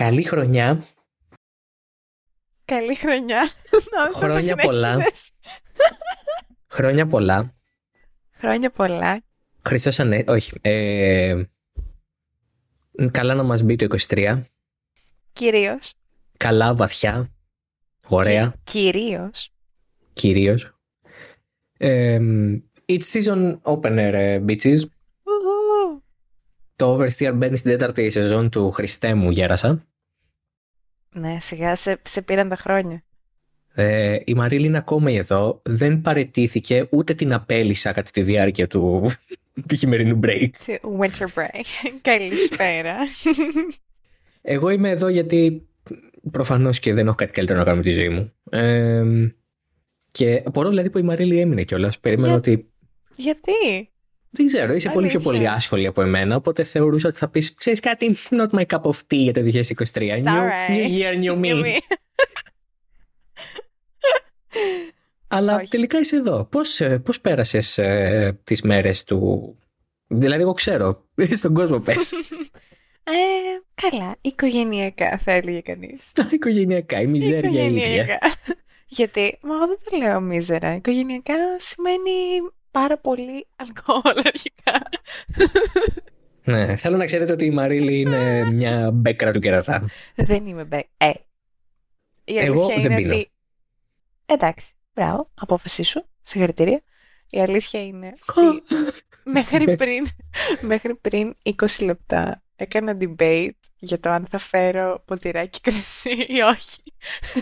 Καλή χρονιά. Καλή χρονιά. Χρόνια πολλά. Χρόνια πολλά. Χρόνια πολλά. Χριστός Ανέστη. Όχι. Καλά να μας μπει το 23. Κυρίως. Καλά, βαθιά. Ωραία. Κυρίως. It's season opener, bitches. Ου-χου. Το Oversteer μπαίνει στην τέταρτη σεζόν του. Χριστέ μου, γέρασα. Ναι, σιγά σε πήραν τα χρόνια. Η Μαρίλη είναι ακόμα εδώ. Δεν παραιτήθηκε, ούτε την απέλυσα κατά τη διάρκεια του χειμερινού break. Winter break. Καλησπέρα. Εγώ είμαι εδώ γιατί προφανώς και δεν έχω κάτι καλύτερο να κάνω με τη ζωή μου. Και απορώ δηλαδή που η Μαρίλη έμεινε κιόλας. Περίμενα ότι... Γιατί? Δεν ξέρω, είσαι πολύ πιο πολύ άσχολη από εμένα, οπότε θεωρούσα ότι θα πεις, ξέρεις κάτι, not my cup of tea για το 2023. Sorry. New year, new me. Αλλά τελικά είσαι εδώ. Πώς πέρασες τις μέρες του... Δηλαδή, εγώ ξέρω, στον κόσμο πες. Καλά, οικογενειακά θα έλεγε κανείς. Οικογενειακά, η μιζέρια η ίδια. Γιατί, μα εγώ δεν το λέω μίζερα. Οικογενειακά σημαίνει... πάρα πολύ αλκοόλ αρχικά. Ναι, θέλω να ξέρετε ότι η Μαρίλη είναι μια μπέκρα του κερατά. Δεν είμαι μπέκρα. Εγώ δεν πίνω. Ότι... Εντάξει, μπράβο, απόφασή σου, συγχαρητήρια. Η αλήθεια είναι ότι μέχρι πριν 20 λεπτά έκανα debate για το αν θα φέρω ποτηράκι κρασί ή όχι.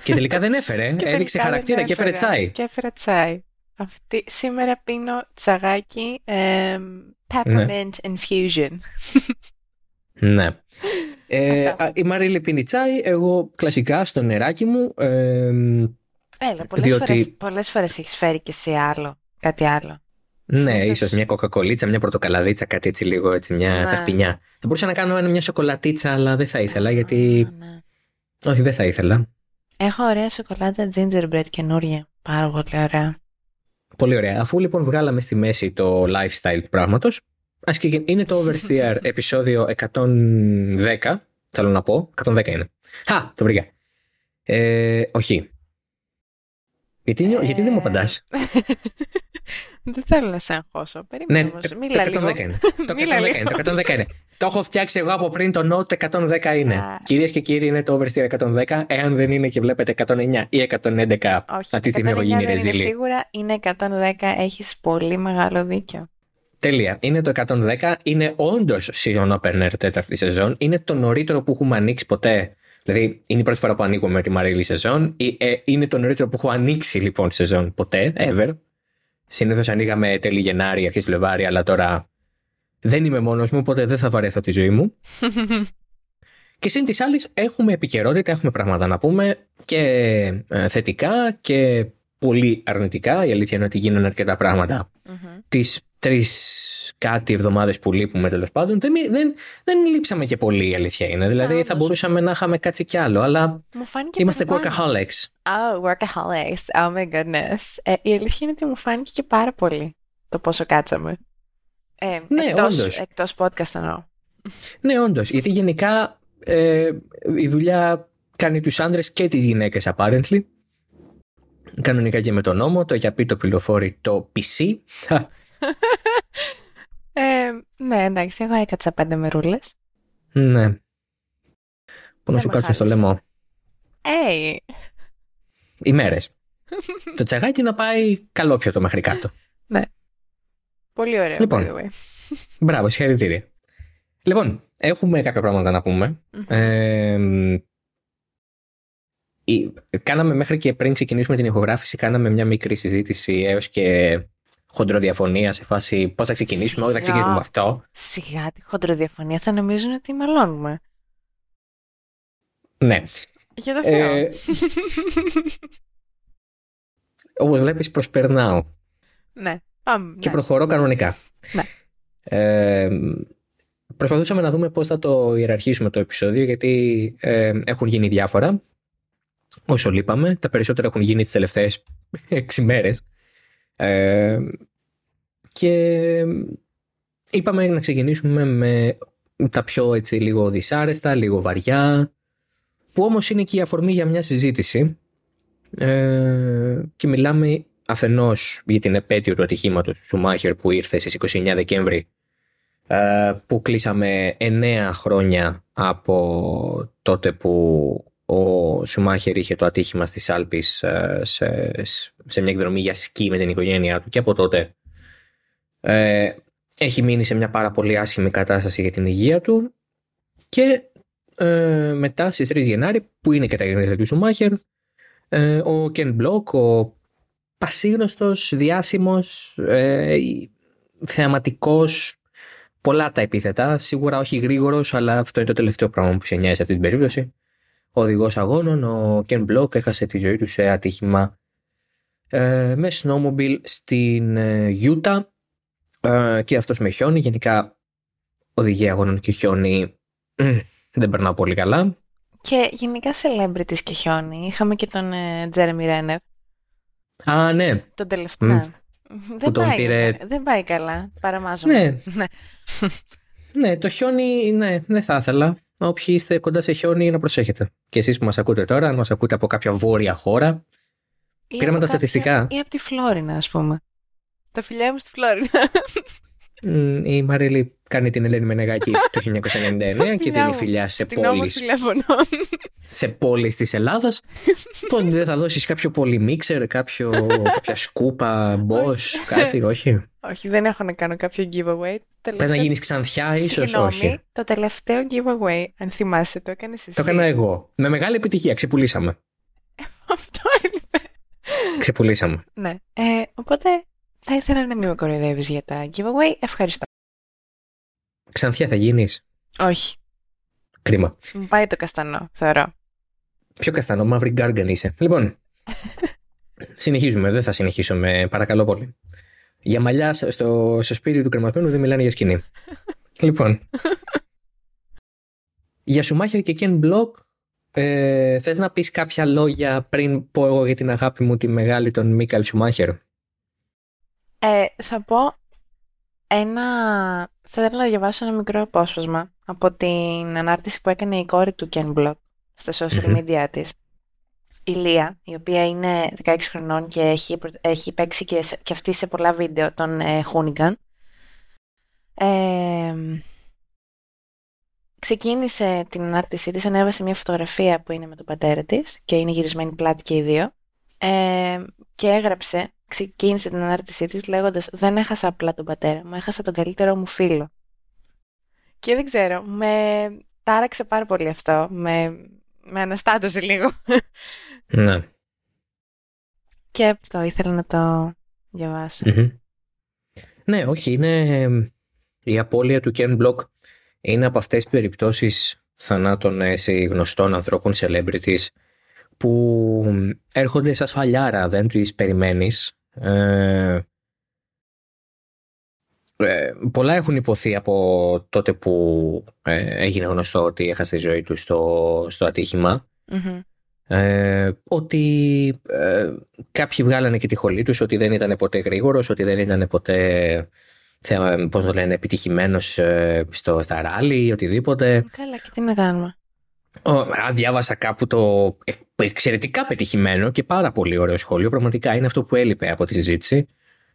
Και τελικά δεν έφερε, έδειξε χαρακτήρα και έφερε τσάι. Και έφερα τσάι. Σήμερα πίνω τσαγάκι peppermint infusion. Ναι. Η Μαρίλη πίνει τσάι, εγώ κλασικά στο νεράκι μου. Έλα, πολλές φορές έχεις φέρει και εσύ κάτι άλλο. Ναι, συνήθως... ίσως μια κοκακολίτσα, μια πορτοκαλαδίτσα, κάτι έτσι λίγο, έτσι, μια τσαχπινιά. Θα μπορούσα να κάνω μια σοκολατίτσα, αλλά δεν θα ήθελα γιατί... Ναι. Όχι, δεν θα ήθελα. Έχω ωραία σοκολάτα gingerbread καινούρια, πάρα πολύ ωραία. Πολύ ωραία. Αφού λοιπόν βγάλαμε στη μέση το lifestyle του πράγματος, είναι το Oversteer επεισόδιο 110, θέλω να πω. 110 είναι. Χα, το βρήκα. Όχι. Γιατί δεν μου απαντάς? Δεν θέλω να σε αγχώσω. Περίμενε όμως. Μίλα λίγο. Το 110 είναι. Το έχω φτιάξει εγώ από πριν, το note 110 είναι. Κυρίες και κύριοι, είναι το Oversteer 110. Εάν δεν είναι και βλέπετε 109 ή 111, αυτή τη στιγμή έχω γίνει ρεζίλη. Σίγουρα είναι 110, έχεις πολύ μεγάλο δίκιο. Τέλεια. Είναι το 110, είναι όντως season opener τέταρτη σεζόν. Είναι το νωρίτερο που έχουμε ανοίξει ποτέ. Δηλαδή, είναι η πρώτη φορά που ανοίγουμε με τη Μαρίλη σεζόν. Είναι το νωρίτερο που έχω ανοίξει λοιπόν σεζόν ποτέ, ever. Συνήθως ανοίγαμε τέλη Γενάρη, αρχές Φλεβάρη, αλλά τώρα δεν είμαι μόνος μου, οπότε δεν θα βαρέθω τη ζωή μου. Και σύν της άλλης, έχουμε επικαιρότητα, έχουμε πράγματα να πούμε και θετικά και πολύ αρνητικά. Η αλήθεια είναι ότι γίνανε αρκετά πράγματα τις τρεις κάτι εβδομάδες που λείπουμε, τέλος πάντων. Δεν λείψαμε και πολύ, η αλήθεια είναι. Δηλαδή θα μπορούσαμε να είχαμε κάτσει κι άλλο, αλλά είμαστε workaholics. Oh my goodness. Η αλήθεια είναι ότι μου φάνηκε και πάρα πολύ το πόσο κάτσαμε. Ναι, εκτός podcast εννοώ. Ναι, όντως. Γιατί γενικά η δουλειά κάνει τους άντρες και τις γυναίκες apparently. Κανονικά και με τον νόμο, το γιαπί το πυλοφόρι το PC. Ναι, εντάξει, εγώ έκατσα 5 μερούλες. Ναι. Που να σου κάτσουν στο λαιμό. Ημέρες. Το τσαγάκι να πάει καλόπιωτο μέχρι κάτω. Ναι. Πολύ ωραίο. Λοιπόν, μπράβο, συγχαρητήρια. Λοιπόν, έχουμε κάποια πράγματα να πούμε. Κάναμε μέχρι και πριν ξεκινήσουμε την ηχογράφηση, κάναμε μια μικρή συζήτηση έως και χοντροδιαφωνία σε φάση πώς θα ξεκινήσουμε, όχι θα ξεκινήσουμε αυτό. Σιγά τη χοντροδιαφωνία, θα νομίζουν ότι μαλώνουμε. Ναι. Για το Θεό. Όπως βλέπεις, προσπερνάω. Ναι. Και προχωρώ κανονικά. Ναι. Προσπαθούσαμε να δούμε πώς θα το ιεραρχήσουμε το επεισόδιο, γιατί έχουν γίνει διάφορα. Όσο λείπαμε, τα περισσότερα έχουν γίνει τις τελευταίες 6 μέρες. Και είπαμε να ξεκινήσουμε με τα πιο έτσι λίγο δυσάρεστα, λίγο βαριά, που όμως είναι και η αφορμή για μια συζήτηση και μιλάμε αφενός για την επέτειο του ατυχήματος του Σουμάχερ που ήρθε στις 29 Δεκέμβρη που κλείσαμε 9 χρόνια από τότε που ο Σουμάχερ είχε το ατύχημα στις Άλπεις σε μια εκδρομή για σκι με την οικογένειά του, και από τότε έχει μείνει σε μια πάρα πολύ άσχημη κατάσταση για την υγεία του. Και μετά στις 3 Γενάρη που είναι και τα γενέθλια του Σουμάχερ, ο Ken Block, ο πασίγνωστος, διάσημος, θεαματικός, πολλά τα επίθετα, σίγουρα όχι γρήγορος, αλλά αυτό είναι το τελευταίο πράγμα που σε νοιάζει σε αυτή την περίπτωση, ο οδηγός αγώνων, ο Ken Block έχασε τη ζωή του σε ατύχημα με snowmobile στην Utah, και αυτός με χιόνι. Γενικά οδηγία αγώνων και χιόνι δεν περνάω πολύ καλά. Και γενικά celebrities και χιόνι. Είχαμε και τον Jeremy Renner. Α, ναι. Τον τελευταίο. Δεν πάει καλά. Παραμάζομαι. Ναι. Ναι, το χιόνι, ναι, δεν θα ήθελα. Όποιοι είστε κοντά σε χιόνι, να προσέχετε. Και εσείς που μας ακούτε τώρα, αν μας ακούτε από κάποια βόρεια χώρα, πήραμε τα στατιστικά. Ή από τη Φλόρινα, ας πούμε. Τα φιλιά μου στη Φλόρινα. Η Μαρίλη κάνει την Ελένη Μενεγάκη το 1999 και δίνει φιλιά σε πόλεις, σε πόλεις της Ελλάδας. Πότε δεν θα δώσεις κάποιο πολυμίξερ, κάποια σκούπα, μπος, κάτι, όχι? Όχι, δεν έχω να κάνω κάποιο giveaway. Πες να γίνεις Ξανθιά, ίσως όχι. Το τελευταίο giveaway, αν θυμάσαι, το έκανες εσύ. Το έκανα εγώ. Με μεγάλη επιτυχία, ξεπουλήσαμε. Αυτό έλειπε. Ξεπουλήσαμε. Ναι, οπότε... Θα ήθελα να μην με κοροϊδεύεις για τα giveaway. Ευχαριστώ. Ξανθιά θα γίνεις? Όχι. Κρίμα. Μου πάει το καστανό, θεωρώ. Ποιο καστανό? Μαύρη γκάργαν είσαι. Λοιπόν, συνεχίζουμε. Δεν θα συνεχίσω, με παρακαλώ πολύ. Για μαλλιά στο σπίτι του κρεμασμένου δεν μιλάνε για σκηνή. Λοιπόν, για Σουμάχερ και Ken Block, θες να πεις κάποια λόγια πριν πω εγώ για την αγάπη μου τη μεγάλη τον Μίκαλ Σουμάχερ? Θα πω θα ήθελα να διαβάσω ένα μικρό απόσπασμα από την ανάρτηση που έκανε η κόρη του Ken Block στα social media της, η Λία, η οποία είναι 16 χρονών και έχει παίξει και αυτή σε πολλά βίντεο των Hoonigan. Ξεκίνησε την ανάρτησή της, ανέβασε μια φωτογραφία που είναι με τον πατέρα της και είναι γυρισμένη πλάτη και οι δύο, και έγραψε, ξεκίνησε την ανάρτησή της λέγοντας «Δεν έχασα απλά τον πατέρα μου, έχασα τον καλύτερό μου φίλο». Και δεν ξέρω, με τάραξε πάρα πολύ αυτό, με αναστάτωσε λίγο. Ναι. Και αυτό ήθελα να το διαβάσω. Ναι, όχι, είναι η απώλεια του Ken Block. Είναι από αυτές τις περιπτώσεις θανάτων γνωστών ανθρώπων, celebrities, που έρχονται σαν σφαλιάρα, δεν τις περιμένεις. Πολλά έχουν υποθεί από τότε που έγινε γνωστό ότι έχασε τη ζωή του στο ατύχημα. Ότι κάποιοι βγάλανε και τη χολή τους, ότι δεν ήταν ποτέ γρήγορος, ότι δεν ήταν ποτέ επιτυχημένος στα ράλι ή οτιδήποτε. Καλά, και τι να κάνουμε. Διάβασα κάπου το εξαιρετικά πετυχημένο και πάρα πολύ ωραίο σχόλιο. Πραγματικά είναι αυτό που έλειπε από τη συζήτηση.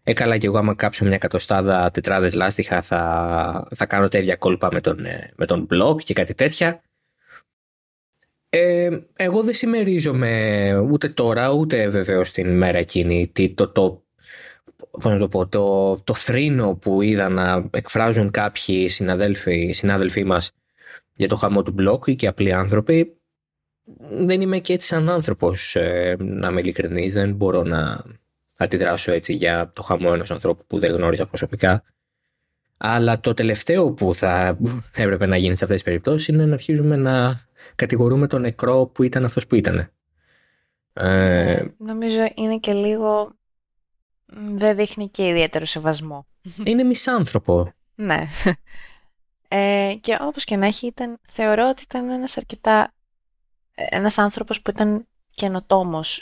Καλά, και εγώ άμα κάψω μια εκατοστάδα τετράδες λάστιχα θα κάνω τέτοια κόλπα με τον Block και κάτι τέτοια. Εγώ δεν συμμερίζομαι ούτε τώρα ούτε βεβαίως την μέρα εκείνη το θρήνο που είδα να εκφράζουν κάποιοι συνάδελφοί μας για το χαμό του Block, ή και απλοί άνθρωποι. Δεν είμαι και έτσι σαν άνθρωπος, να είμαι ειλικρινής. Δεν μπορώ να αντιδράσω έτσι για το χαμό ενός ανθρώπου που δεν γνώριζα προσωπικά. Αλλά το τελευταίο που θα έπρεπε να γίνει σε αυτές τις περιπτώσεις είναι να αρχίζουμε να κατηγορούμε τον νεκρό που ήταν αυτός που ήταν. Νομίζω είναι και λίγο... Δεν δείχνει και ιδιαίτερο σεβασμό. Είναι μισάνθρωπο. Ναι. Και όπως και να έχει, θεωρώ ότι ήταν ένας άνθρωπος που ήταν καινοτόμος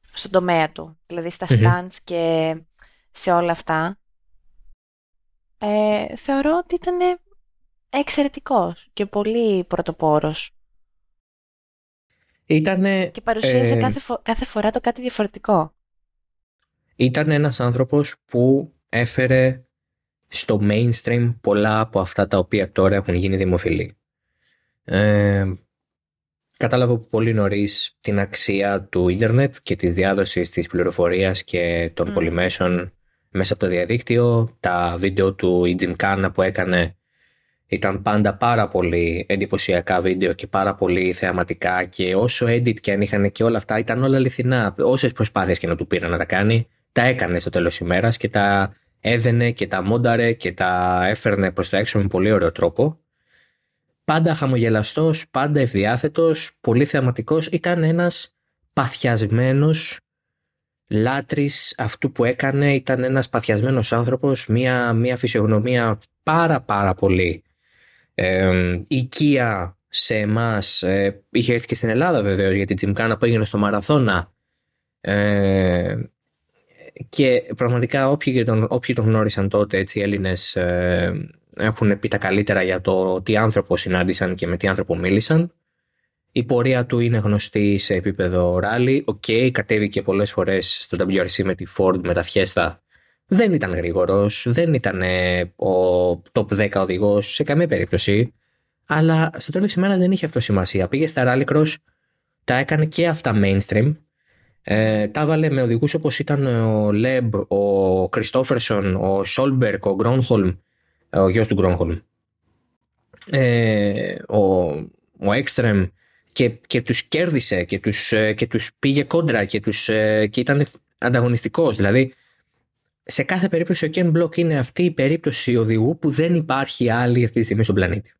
στον τομέα του, δηλαδή στα stunts και σε όλα αυτά. Θεωρώ ότι ήταν εξαιρετικός και πολύ πρωτοπόρος. Ήτανε, και παρουσίαζε κάθε φορά το κάτι διαφορετικό. Ήταν ένας άνθρωπος που έφερε στο mainstream πολλά από αυτά τα οποία τώρα έχουν γίνει δημοφιλή. Κατάλαβε πολύ νωρίς την αξία του ίντερνετ και της διάδοσης της πληροφορίας και των πολυμέσων μέσα από το διαδίκτυο. Τα βίντεο του, η Τζιμκάνα που έκανε, ήταν πάντα πάρα πολύ εντυπωσιακά βίντεο και πάρα πολύ θεαματικά, και όσο edit και αν είχαν και όλα αυτά, ήταν όλα αληθινά. Όσες προσπάθειες και να του πήραν να τα κάνει, τα έκανε στο τέλος ημέρας και τα έδαινε και τα μόνταρε και τα έφερνε προς τα έξω με πολύ ωραίο τρόπο. Πάντα χαμογελαστός, πάντα ευδιάθετος, πολύ θεαματικός. Ήταν ένας παθιασμένος λάτρης αυτού που έκανε. Ήταν ένας παθιασμένος άνθρωπος, μια φυσιογνωμία πάρα πολύ οικία σε εμάς. Είχε έρθει και στην Ελλάδα βεβαίως για την τζιμκάνα που έγινε στο Μαραθώνα, και πραγματικά όποιοι τον γνώρισαν τότε, έτσι, οι Έλληνες, έχουν πει τα καλύτερα για το τι άνθρωπο συνάντησαν και με τι άνθρωπο μίλησαν. Η πορεία του είναι γνωστή σε επίπεδο ράλι. Κατέβηκε πολλές φορές στο WRC με τη Ford, με τα Fiesta. Δεν ήταν γρήγορος, δεν ήταν ο top 10 οδηγός σε καμία περίπτωση. Αλλά στο τέλος της ημέρας δεν είχε αυτό σημασία. Πήγε στα Rally Cross, τα έκανε και αυτά mainstream. Τα έβαλε με οδηγούς όπως ήταν ο Loeb, ο Kristoffersson, ο Solberg, ο Grönholm, ο γιος του Grönholm, ο Ekström, και τους κέρδισε και τους πήγε κόντρα και ήταν ανταγωνιστικός. Δηλαδή, σε κάθε περίπτωση ο Ken Block είναι αυτή η περίπτωση οδηγού που δεν υπάρχει άλλη αυτή τη στιγμή στον πλανήτη.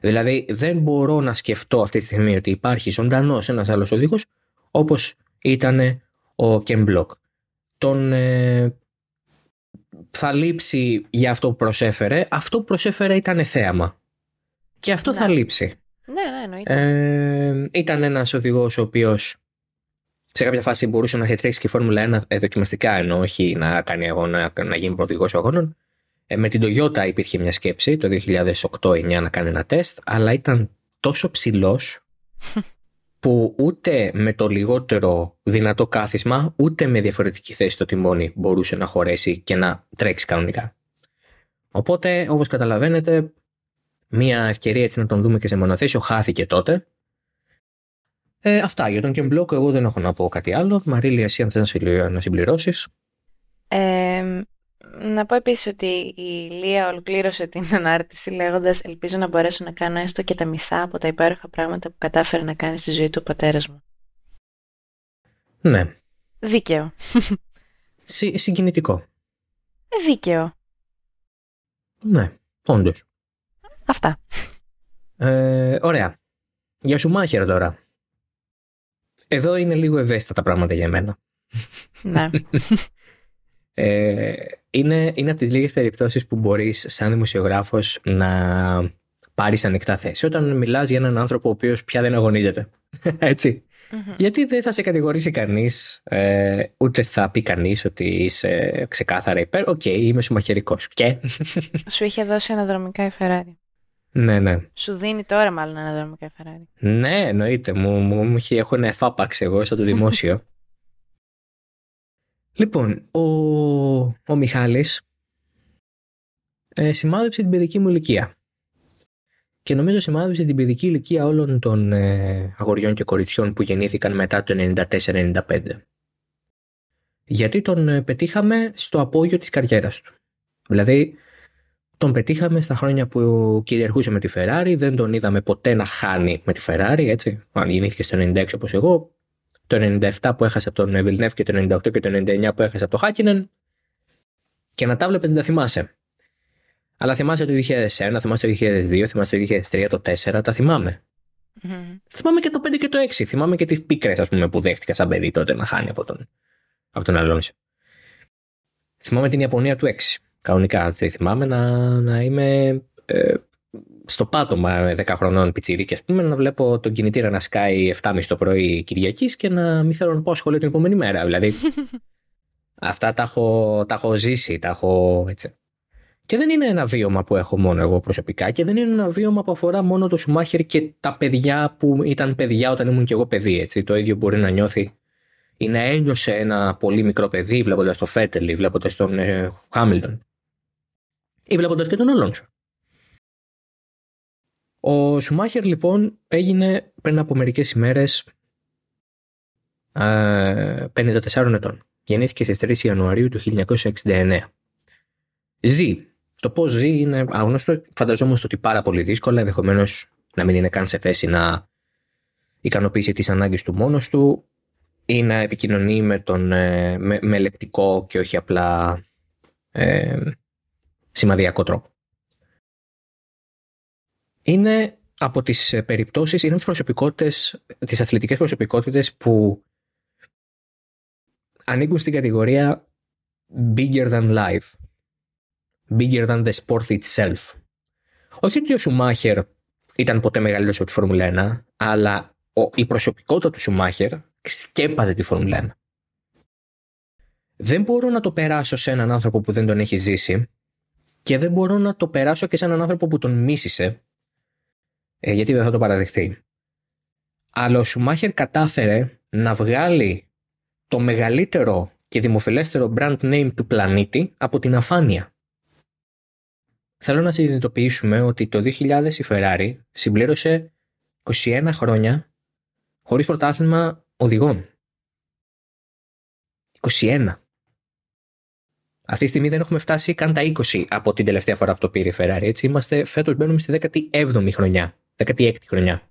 Δηλαδή, δεν μπορώ να σκεφτώ αυτή τη στιγμή ότι υπάρχει ζωντανός ένας άλλος οδηγός όπως ήταν ο Ken Block. Θα λείψει για αυτό που προσέφερε. Αυτό που προσέφερε ήταν θέαμα. Και αυτό θα λείψει. Ναι, εννοείται. Ήταν ένας οδηγός ο οποίος σε κάποια φάση μπορούσε να έχει τρέξει και η Φόρμουλα 1 δοκιμαστικά, ενώ όχι να κάνει αγώνα, να γίνει οδηγός αγώνων. Με την Toyota υπήρχε μια σκέψη το 2008-2009 να κάνει ένα τεστ, αλλά ήταν τόσο ψηλός που ούτε με το λιγότερο δυνατό κάθισμα, ούτε με διαφορετική θέση στο τιμόνι μπορούσε να χωρέσει και να τρέξει κανονικά. Οπότε, όπως καταλαβαίνετε, μια ευκαιρία έτσι να τον δούμε και σε μονοθέσιο χάθηκε τότε. Αυτά για τον Ken Block. Εγώ δεν έχω να πω κάτι άλλο. Μαρίλια, εσύ αν θες να συμπληρώσεις. Να πω επίσης ότι η Λία ολοκλήρωσε την ανάρτηση λέγοντας: ελπίζω να μπορέσω να κάνω έστω και τα μισά από τα υπέροχα πράγματα που κατάφερε να κάνει στη ζωή του ο πατέρας μου. Ναι. Δίκαιο. Συγκινητικό. Δίκαιο. Ναι, όντως. Αυτά. Ωραία. Για Schumacher τώρα. Εδώ είναι λίγο ευαίσθητα τα πράγματα για μένα. Ναι. Είναι από τις λίγες περιπτώσεις που μπορείς σαν δημοσιογράφος να πάρεις ανοιχτά θέση. Όταν μιλάς για έναν άνθρωπο ο οποίος πια δεν αγωνίζεται. Έτσι. Mm-hmm. Γιατί δεν θα σε κατηγορήσει κανείς, ούτε θα πει κανείς ότι είσαι ξεκάθαρα υπέρ. Είμαι Schumacherικός. Και σου είχε δώσει αναδρομικά η Ferrari. Ναι. Σου δίνει τώρα μάλλον αναδρομικά η Ferrari. Ναι, εννοείται. Μου έχω ένα εφάπαξ εγώ στο το δημόσιο. Λοιπόν, ο Μιχάλης σημάδεψε την παιδική μου ηλικία. Και νομίζω σημάδεψε την παιδική ηλικία όλων των αγοριών και κοριτσιών που γεννήθηκαν μετά το 94-95. Γιατί τον πετύχαμε στο απόγειο της καριέρας του. Δηλαδή, τον πετύχαμε στα χρόνια που κυριαρχούσε με τη Ferrari, δεν τον είδαμε ποτέ να χάνει με τη Ferrari, έτσι. Αν γεννήθηκε στο 96 όπως εγώ, το 97 που έχασε από τον Villeneuve και το 98 και το 99 που έχασε από τον Χάκινεν, και να τα βλέπεις δεν τα θυμάσαι. Αλλά θυμάσαι το 2001, θυμάσαι το 2002, θυμάσαι το 2003, το 2004, τα θυμάμαι. Mm-hmm. Θυμάμαι και το 5 και το 6, θυμάμαι και τις πίκρες, ας πούμε, που δέχτηκα σαν παιδί τότε να χάνει από τον Αλόνσο. Θυμάμαι την Ιαπωνία του 6, κανονικά θυμάμαι να είμαι... στο πάτωμα 10 χρονών πιτσιρίκι, ας πούμε, να βλέπω τον κινητήρα να σκάει 7.30 το πρωί Κυριακής και να μην θέλω να πάω σχολείο την επόμενη μέρα. Δηλαδή, αυτά τα έχω ζήσει, τα έχω έτσι. Και δεν είναι ένα βίωμα που έχω μόνο εγώ προσωπικά και δεν είναι ένα βίωμα που αφορά μόνο το Σουμάχερ και τα παιδιά που ήταν παιδιά όταν ήμουν και εγώ παιδί. Έτσι. Το ίδιο μπορεί να νιώθει ή να ένιωσε ένα πολύ μικρό παιδί βλέποντας τον Φέτελ ή βλέποντας τον Χάμιλτον ή βλέποντας και τον Αλόνσο. Ο Σουμάχερ λοιπόν έγινε πριν από μερικές ημέρες 54 ετών. Γεννήθηκε στις 3 Ιανουαρίου του 1969. Ζει. Το πώς ζει είναι άγνωστο. Φανταζόμαστε ότι πάρα πολύ δύσκολα, ενδεχομένως να μην είναι καν σε θέση να ικανοποιήσει τις ανάγκες του μόνος του ή να επικοινωνεί με λεπτικό και όχι απλά σημαδιακό τρόπο. Είναι από τις περιπτώσεις, είναι τις προσωπικότητες, τις αθλητικές προσωπικότητες που ανήκουν στην κατηγορία bigger than life, bigger than the sport itself. Όχι ότι ο Σουμάχερ ήταν ποτέ μεγαλύτερος από τη Φόρμουλα 1, αλλά η προσωπικότητα του Σουμάχερ σκέπαζε τη Φόρμουλα 1. Δεν μπορώ να το περάσω σε έναν άνθρωπο που δεν τον έχει ζήσει και δεν μπορώ να το περάσω και σε έναν άνθρωπο που τον μίσησε, γιατί δεν θα το παραδεχθεί. Αλλά ο Σουμάχερ κατάφερε να βγάλει το μεγαλύτερο και δημοφιλέστερο brand name του πλανήτη από την αφάνεια. Θέλω να συνειδητοποιήσουμε ότι το 2000 η Ferrari συμπλήρωσε 21 χρόνια χωρίς πρωτάθλημα οδηγών. 21. Αυτή τη στιγμή δεν έχουμε φτάσει καν τα 20 από την τελευταία φορά που το πήρε η Ferrari. Έτσι είμαστε, φέτος μπαίνουμε στη 17η χρονιά. 16η χρονιά.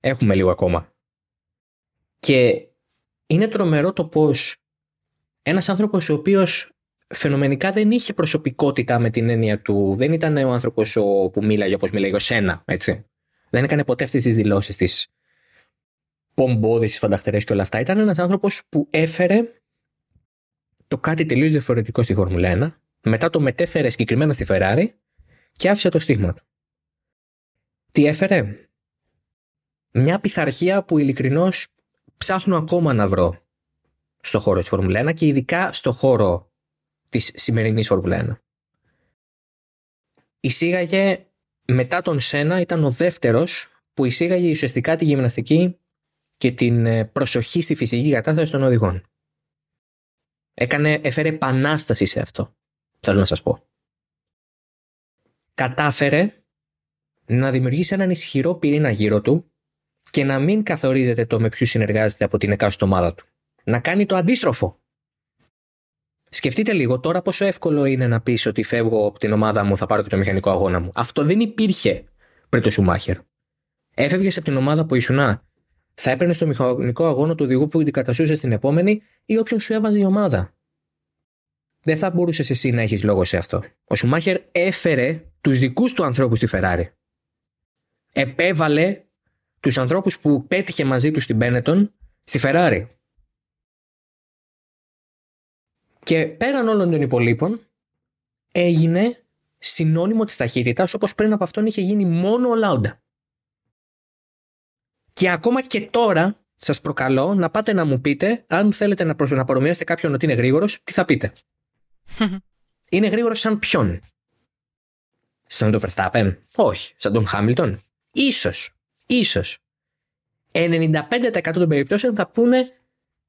Έχουμε λίγο ακόμα. Και είναι τρομερό το πως ένας άνθρωπος ο οποίος φαινομενικά δεν είχε προσωπικότητα με την έννοια του, δεν ήταν ο άνθρωπος που μίλαγε όπως μίλαγε ο Σένα, έτσι. Δεν έκανε ποτέ αυτές τις δηλώσεις της πομπόδης, φανταχτερές και όλα αυτά. Ήταν ένας άνθρωπος που έφερε το κάτι τελείως διαφορετικό στη Φόρμουλα 1, μετά το μετέφερε συγκεκριμένα στη Ferrari και άφησε το στίγμα του. Τι έφερε? Μια πειθαρχία που ειλικρινώς ψάχνω ακόμα να βρω στο χώρο της Φόρμουλα 1 και ειδικά στο χώρο της σημερινής Φόρμουλα 1. Εισήγαγε, μετά τον Σένα, ήταν ο δεύτερος που εισήγαγε ουσιαστικά τη γυμναστική και την προσοχή στη φυσική κατάσταση των οδηγών. Έφερε επανάσταση σε αυτό, θέλω να σας πω. Κατάφερε να δημιουργήσει έναν ισχυρό πυρήνα γύρω του και να μην καθορίζεται το με ποιους συνεργάζεται από την εκάστοτε ομάδα του. Να κάνει το αντίστροφο. Σκεφτείτε λίγο τώρα πόσο εύκολο είναι να πεις ότι φεύγω από την ομάδα μου, θα πάρω και το μηχανικό αγώνα μου. Αυτό δεν υπήρχε πριν το Σουμάχερ. Έφευγες από την ομάδα που ήσουνα, θα έπαιρνες το μηχανικό αγώνα του οδηγού που αντικαταστούσε στην επόμενη ή όποιον σου έβαζε η ομάδα. Δεν θα μπορούσες εσύ να έχεις λόγο σε αυτό. Ο Σουμάχερ έφερε τους δικούς του ανθρώπους στη Ferrari. Επέβαλε τους ανθρώπους που πέτυχε μαζί του στην Μπένετον στη Ferrari. Και πέραν όλων των υπολείπων έγινε συνώνυμο της ταχύτητας, όπως πριν από αυτόν είχε γίνει μόνο ο Λάουντα. Και ακόμα και τώρα σας προκαλώ να πάτε να μου πείτε, αν θέλετε να παρομοιάσετε κάποιον ότι είναι γρήγορος, τι θα πείτε? Είναι γρήγορος σαν ποιον? Σαν τον Verstappen? Όχι. Σαν τον Hamilton? Ίσως. 95% των περιπτώσεων θα πούνε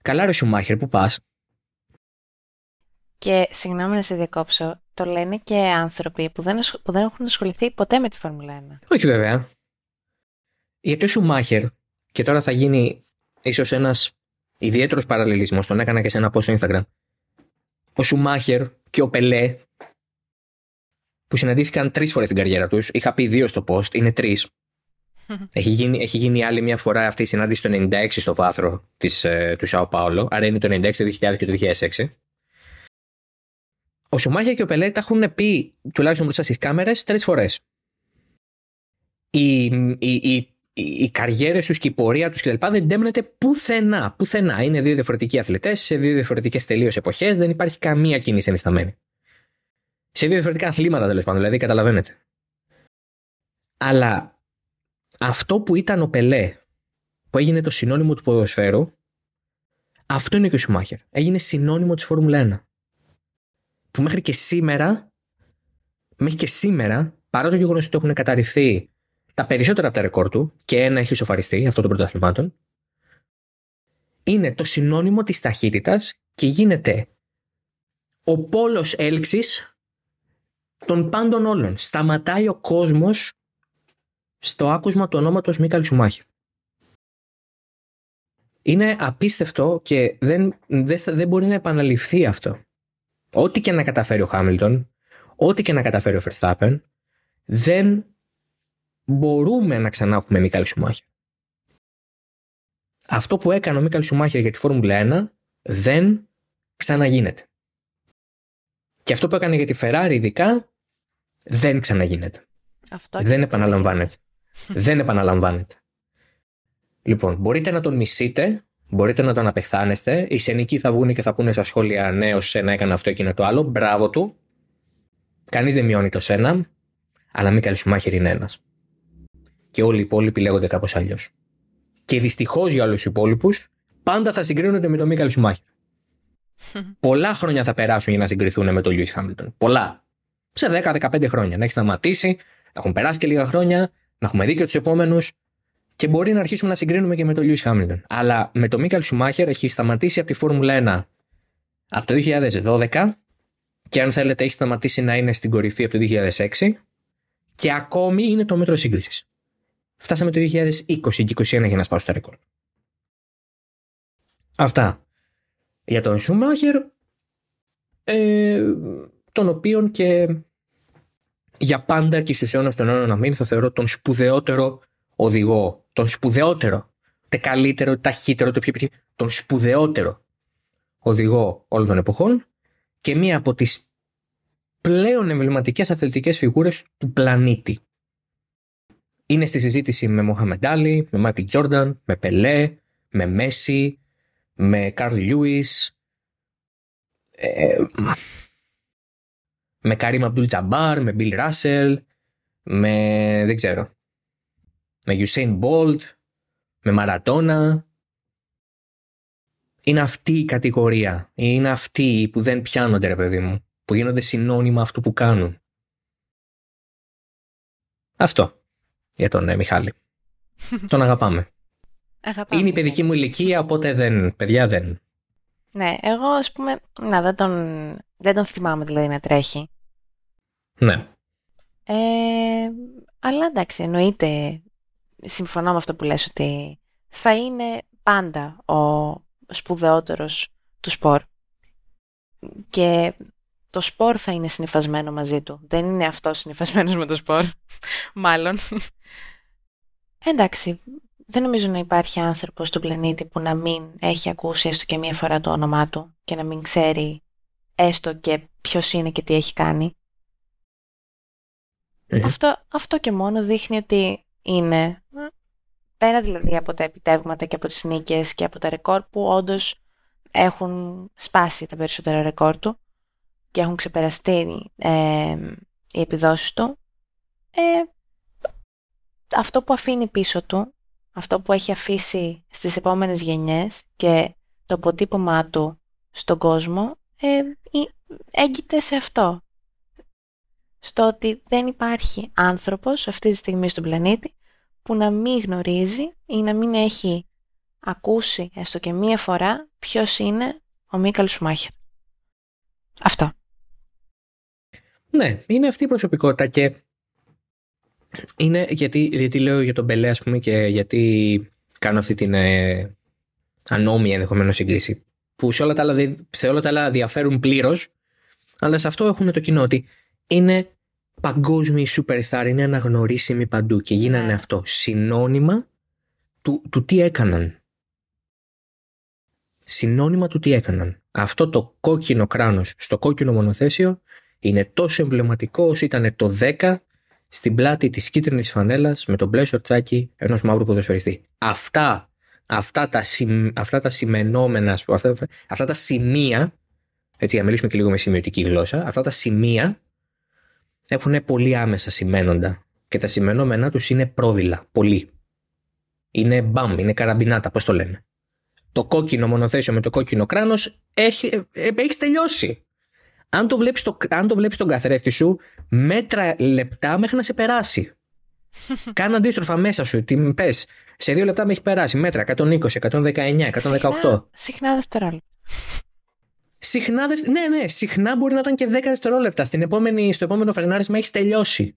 καλά ρε Σουμάχερ που πας. Και συγγνώμη να σε διακόψω, το λένε και άνθρωποι που δεν έχουν ασχοληθεί ποτέ με τη Φόρμουλα 1. Όχι βέβαια. Γιατί ο Σουμάχερ, και τώρα θα γίνει ίσως ένας ιδιαίτερος παραλληλισμός, τον έκανα και σε ένα post στο Instagram. Ο Σουμάχερ και ο Πελέ, που συναντήθηκαν 3 φορές στην καριέρα τους, είχα πει 2 στο post, είναι 3. Έχει γίνει άλλη μια φορά αυτή η συνάντηση το 96 στο βάθρο του Σάο Πάολο, άρα είναι το 96, το 2000 και το 2006. Ο Σουμάχερ και ο Πελέ τα έχουν πει, τουλάχιστον μπροστά στις κάμερες, 3 φορές. Οι καριέρες τους και η πορεία τους κλπ. Δεν ντέμνεται πουθενά. Είναι 2 διαφορετικοί αθλητές σε 2 διαφορετικές τελείως εποχές. Δεν υπάρχει καμία κίνηση ενισταμένη. Σε 2 διαφορετικά αθλήματα, τέλος πάντων, δηλαδή καταλαβαίνετε. Αλλά αυτό που ήταν ο Πελέ, που έγινε το συνώνυμο του ποδοσφαίρου, αυτό είναι και ο Σουμάχερ. Έγινε συνώνυμο της Φόρμουλα 1. Που μέχρι και σήμερα μέχρι και σήμερα, παρά το γεγονός ότι έχουν καταρριφθεί τα περισσότερα από τα ρεκόρ του και ένα έχει σοφαριστεί, αυτό των πρωταθλημάτων, είναι το συνώνυμο της ταχύτητας και γίνεται ο πόλος έλξης των πάντων όλων. Σταματάει ο κόσμος στο άκουσμα του ονόματος Μάικελ Σουμάχερ. Είναι απίστευτο και δεν μπορεί να επαναληφθεί αυτό. Ό,τι και να καταφέρει ο Χάμιλτον, ό,τι και να καταφέρει ο Verstappen, δεν μπορούμε να ξανά έχουμε Μάικελ Σουμάχερ. Αυτό που έκανε ο Μάικελ Σουμάχερ για τη Φόρμουλα 1 δεν ξαναγίνεται. Και αυτό που έκανε για τη Ferrari ειδικά δεν ξαναγίνεται. Δεν επαναλαμβάνεται. Δεν επαναλαμβάνεται. Λοιπόν, μπορείτε να τον μισείτε, μπορείτε να τον απεχθάνεστε. Οι σενικοί θα βγουν και θα πούνε στα σχόλια: ναι, ο Σένα έκανε αυτό, εκείνο το άλλο. Μπράβο του. Κανείς δεν μειώνει το Σένα. Αλλά Μάικελ Σουμάχερ είναι ένας. Και όλοι οι υπόλοιποι λέγονται κάπως αλλιώς. Και δυστυχώς για όλους τους υπόλοιπους, πάντα θα συγκρίνονται με τον Μάικελ Σουμάχερ. Πολλά χρόνια θα περάσουν για να συγκριθούν με τον Λιούις Χάμιλτον. Πολλά. Σε 10-15 χρόνια. Να έχει σταματήσει, να έχουν περάσει και λίγα χρόνια, να έχουμε δει και τους επόμενους. Και μπορεί να αρχίσουμε να συγκρίνουμε και με τον Λιούις Χάμιλτον. Αλλά με τον Μάικελ Σουμάχερ έχει σταματήσει από τη Φόρμουλα 1 από το 2012. Και αν θέλετε, έχει σταματήσει να είναι στην κορυφή από το 2006. Και ακόμη είναι το μέτρο σύγκρισης. Φτάσαμε το 2020 και 2021 για να σπάσω τα ρεκόρ. Αυτά για τον Σουμάχερ, τον οποίον και για πάντα και στους αιώνας των αιώνων να μην θα θεωρώ τον σπουδαιότερο οδηγό, τον σπουδαιότερο, το καλύτερο, το ταχύτερο, το πιο επιτυχημένο, τον σπουδαιότερο οδηγό όλων των εποχών και μία από τις πλέον εμβληματικές αθλητικές φιγούρες του πλανήτη. Είναι στη συζήτηση με Μοχάμεντ Άλι, με Μάικλ Τζόρνταν, με Πελέ, με Μέσι, με Καρλ Λιούις, με Καρίμ Αμπτούλ Τζαμπάρ, με Μπιλ Ράσελ, με δεν ξέρω, με Γιουσέιν Μπολτ, με Μαρατόνα. Είναι αυτή η κατηγορία, είναι αυτοί που δεν πιάνονται, ρε παιδί μου, που γίνονται συνώνυμα αυτού που κάνουν. Αυτό για τον Μιχάλη. Τον αγαπάμε. Είναι η παιδική μου ηλικία, οπότε δεν, παιδιά, δεν. Ναι, εγώ ας πούμε, να, δεν τον θυμάμαι δηλαδή να τρέχει. Ναι. Αλλά εντάξει, εννοείται, συμφωνώ με αυτό που λες ότι θα είναι πάντα ο σπουδαιότερος του σπορ. Και το σπορ θα είναι συνυφασμένο μαζί του. Δεν είναι αυτός συνυφασμένος με το σπορ, μάλλον. Εντάξει, δεν νομίζω να υπάρχει άνθρωπος στον πλανήτη που να μην έχει ακούσει έστω και μία φορά το όνομά του και να μην ξέρει έστω και ποιος είναι και τι έχει κάνει. Αυτό και μόνο δείχνει ότι είναι, πέρα δηλαδή από τα επιτεύγματα και από τις νίκες και από τα ρεκόρ που όντως έχουν σπάσει τα περισσότερα ρεκόρ του και έχουν ξεπεραστεί οι επιδόσεις του, αυτό που αφήνει πίσω του, αυτό που έχει αφήσει στις επόμενες γενιές και το αποτύπωμά του στον κόσμο έγκυται σε αυτό. Στο ότι δεν υπάρχει άνθρωπος αυτή τη στιγμή στον πλανήτη που να μην γνωρίζει ή να μην έχει ακούσει έστω και μία φορά ποιος είναι ο Μάικελ Σουμάχερ. Αυτό. Ναι, είναι αυτή η προσωπικότητα και είναι γιατί λέω για τον Πελέ, ας πούμε, και γιατί κάνω αυτή την ανώμια ενδεχομένως συγκρίση που σε όλα τα άλλα διαφέρουν πλήρως, αλλά σε αυτό έχουν το κοινό ότι είναι παγκόσμιοι superstar, είναι αναγνωρίσιμοι παντού και γίνανε αυτό συνώνυμα του τι έκαναν. Συνώνυμα του τι έκαναν. Αυτό το κόκκινο κράνος στο κόκκινο μονοθέσιο είναι τόσο εμβληματικό όσο ήταν το 10 στην πλάτη της κίτρινης φανέλας με τον μπλε σορτσάκι ενός μαύρου ποδοσφαιριστή. Αυτά τα σημεία, έτσι για να μιλήσουμε και λίγο με σημειωτική γλώσσα, αυτά τα σημεία έχουν πολύ άμεσα σημαίνοντα και τα σημαινόμενά τους είναι πρόδειλα, πολύ. Είναι μπαμ, είναι καραμπινάτα, πώς το λένε. Το κόκκινο μονοθέσιο με το κόκκινο κράνος έχει τελειώσει. αν το βλέπεις, αν το βλέπεις τον καθρέφτη σου, μέτρα λεπτά μέχρι να σε περάσει. Κάνε αντίστροφα μέσα σου. Τι πες, σε 2 λεπτά με έχει περάσει. Μέτρα 120, 119, 118. Συχνά δευτερόλεπτα. Ναι, συχνά μπορεί να ήταν και 10 δευτερόλεπτα. Στο επόμενο φρενάρισμα έχεις τελειώσει.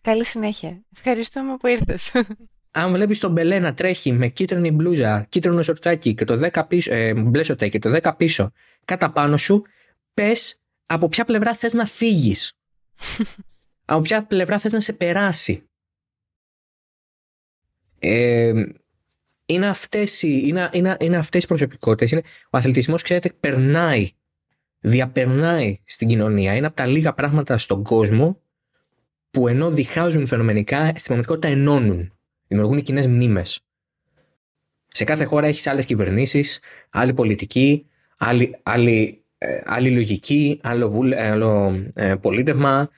Καλή συνέχεια. Ευχαριστούμε που ήρθες. Αν βλέπεις τον Πελέ να τρέχει με κίτρινη μπλούζα, κίτρινο σορτσάκι και το 10 πίσω, μπλε σορτσάκι και το 10 πίσω κατά πάνω σου, πες από ποια πλευρά θες να φύγεις. Από ποια πλευρά θες να σε περάσει. Είναι αυτές οι προσωπικότητες. Ο αθλητισμός, ξέρετε, περνάει, διαπερνάει στην κοινωνία. Είναι από τα λίγα πράγματα στον κόσμο που ενώ διχάζουν φαινομενικά, στην πραγματικότητα ενώνουν. Δημιουργούν κοινές μνήμες. Σε κάθε χώρα έχεις άλλες κυβερνήσεις, άλλη πολιτική, άλλη λογική, άλλο πολίτευμα,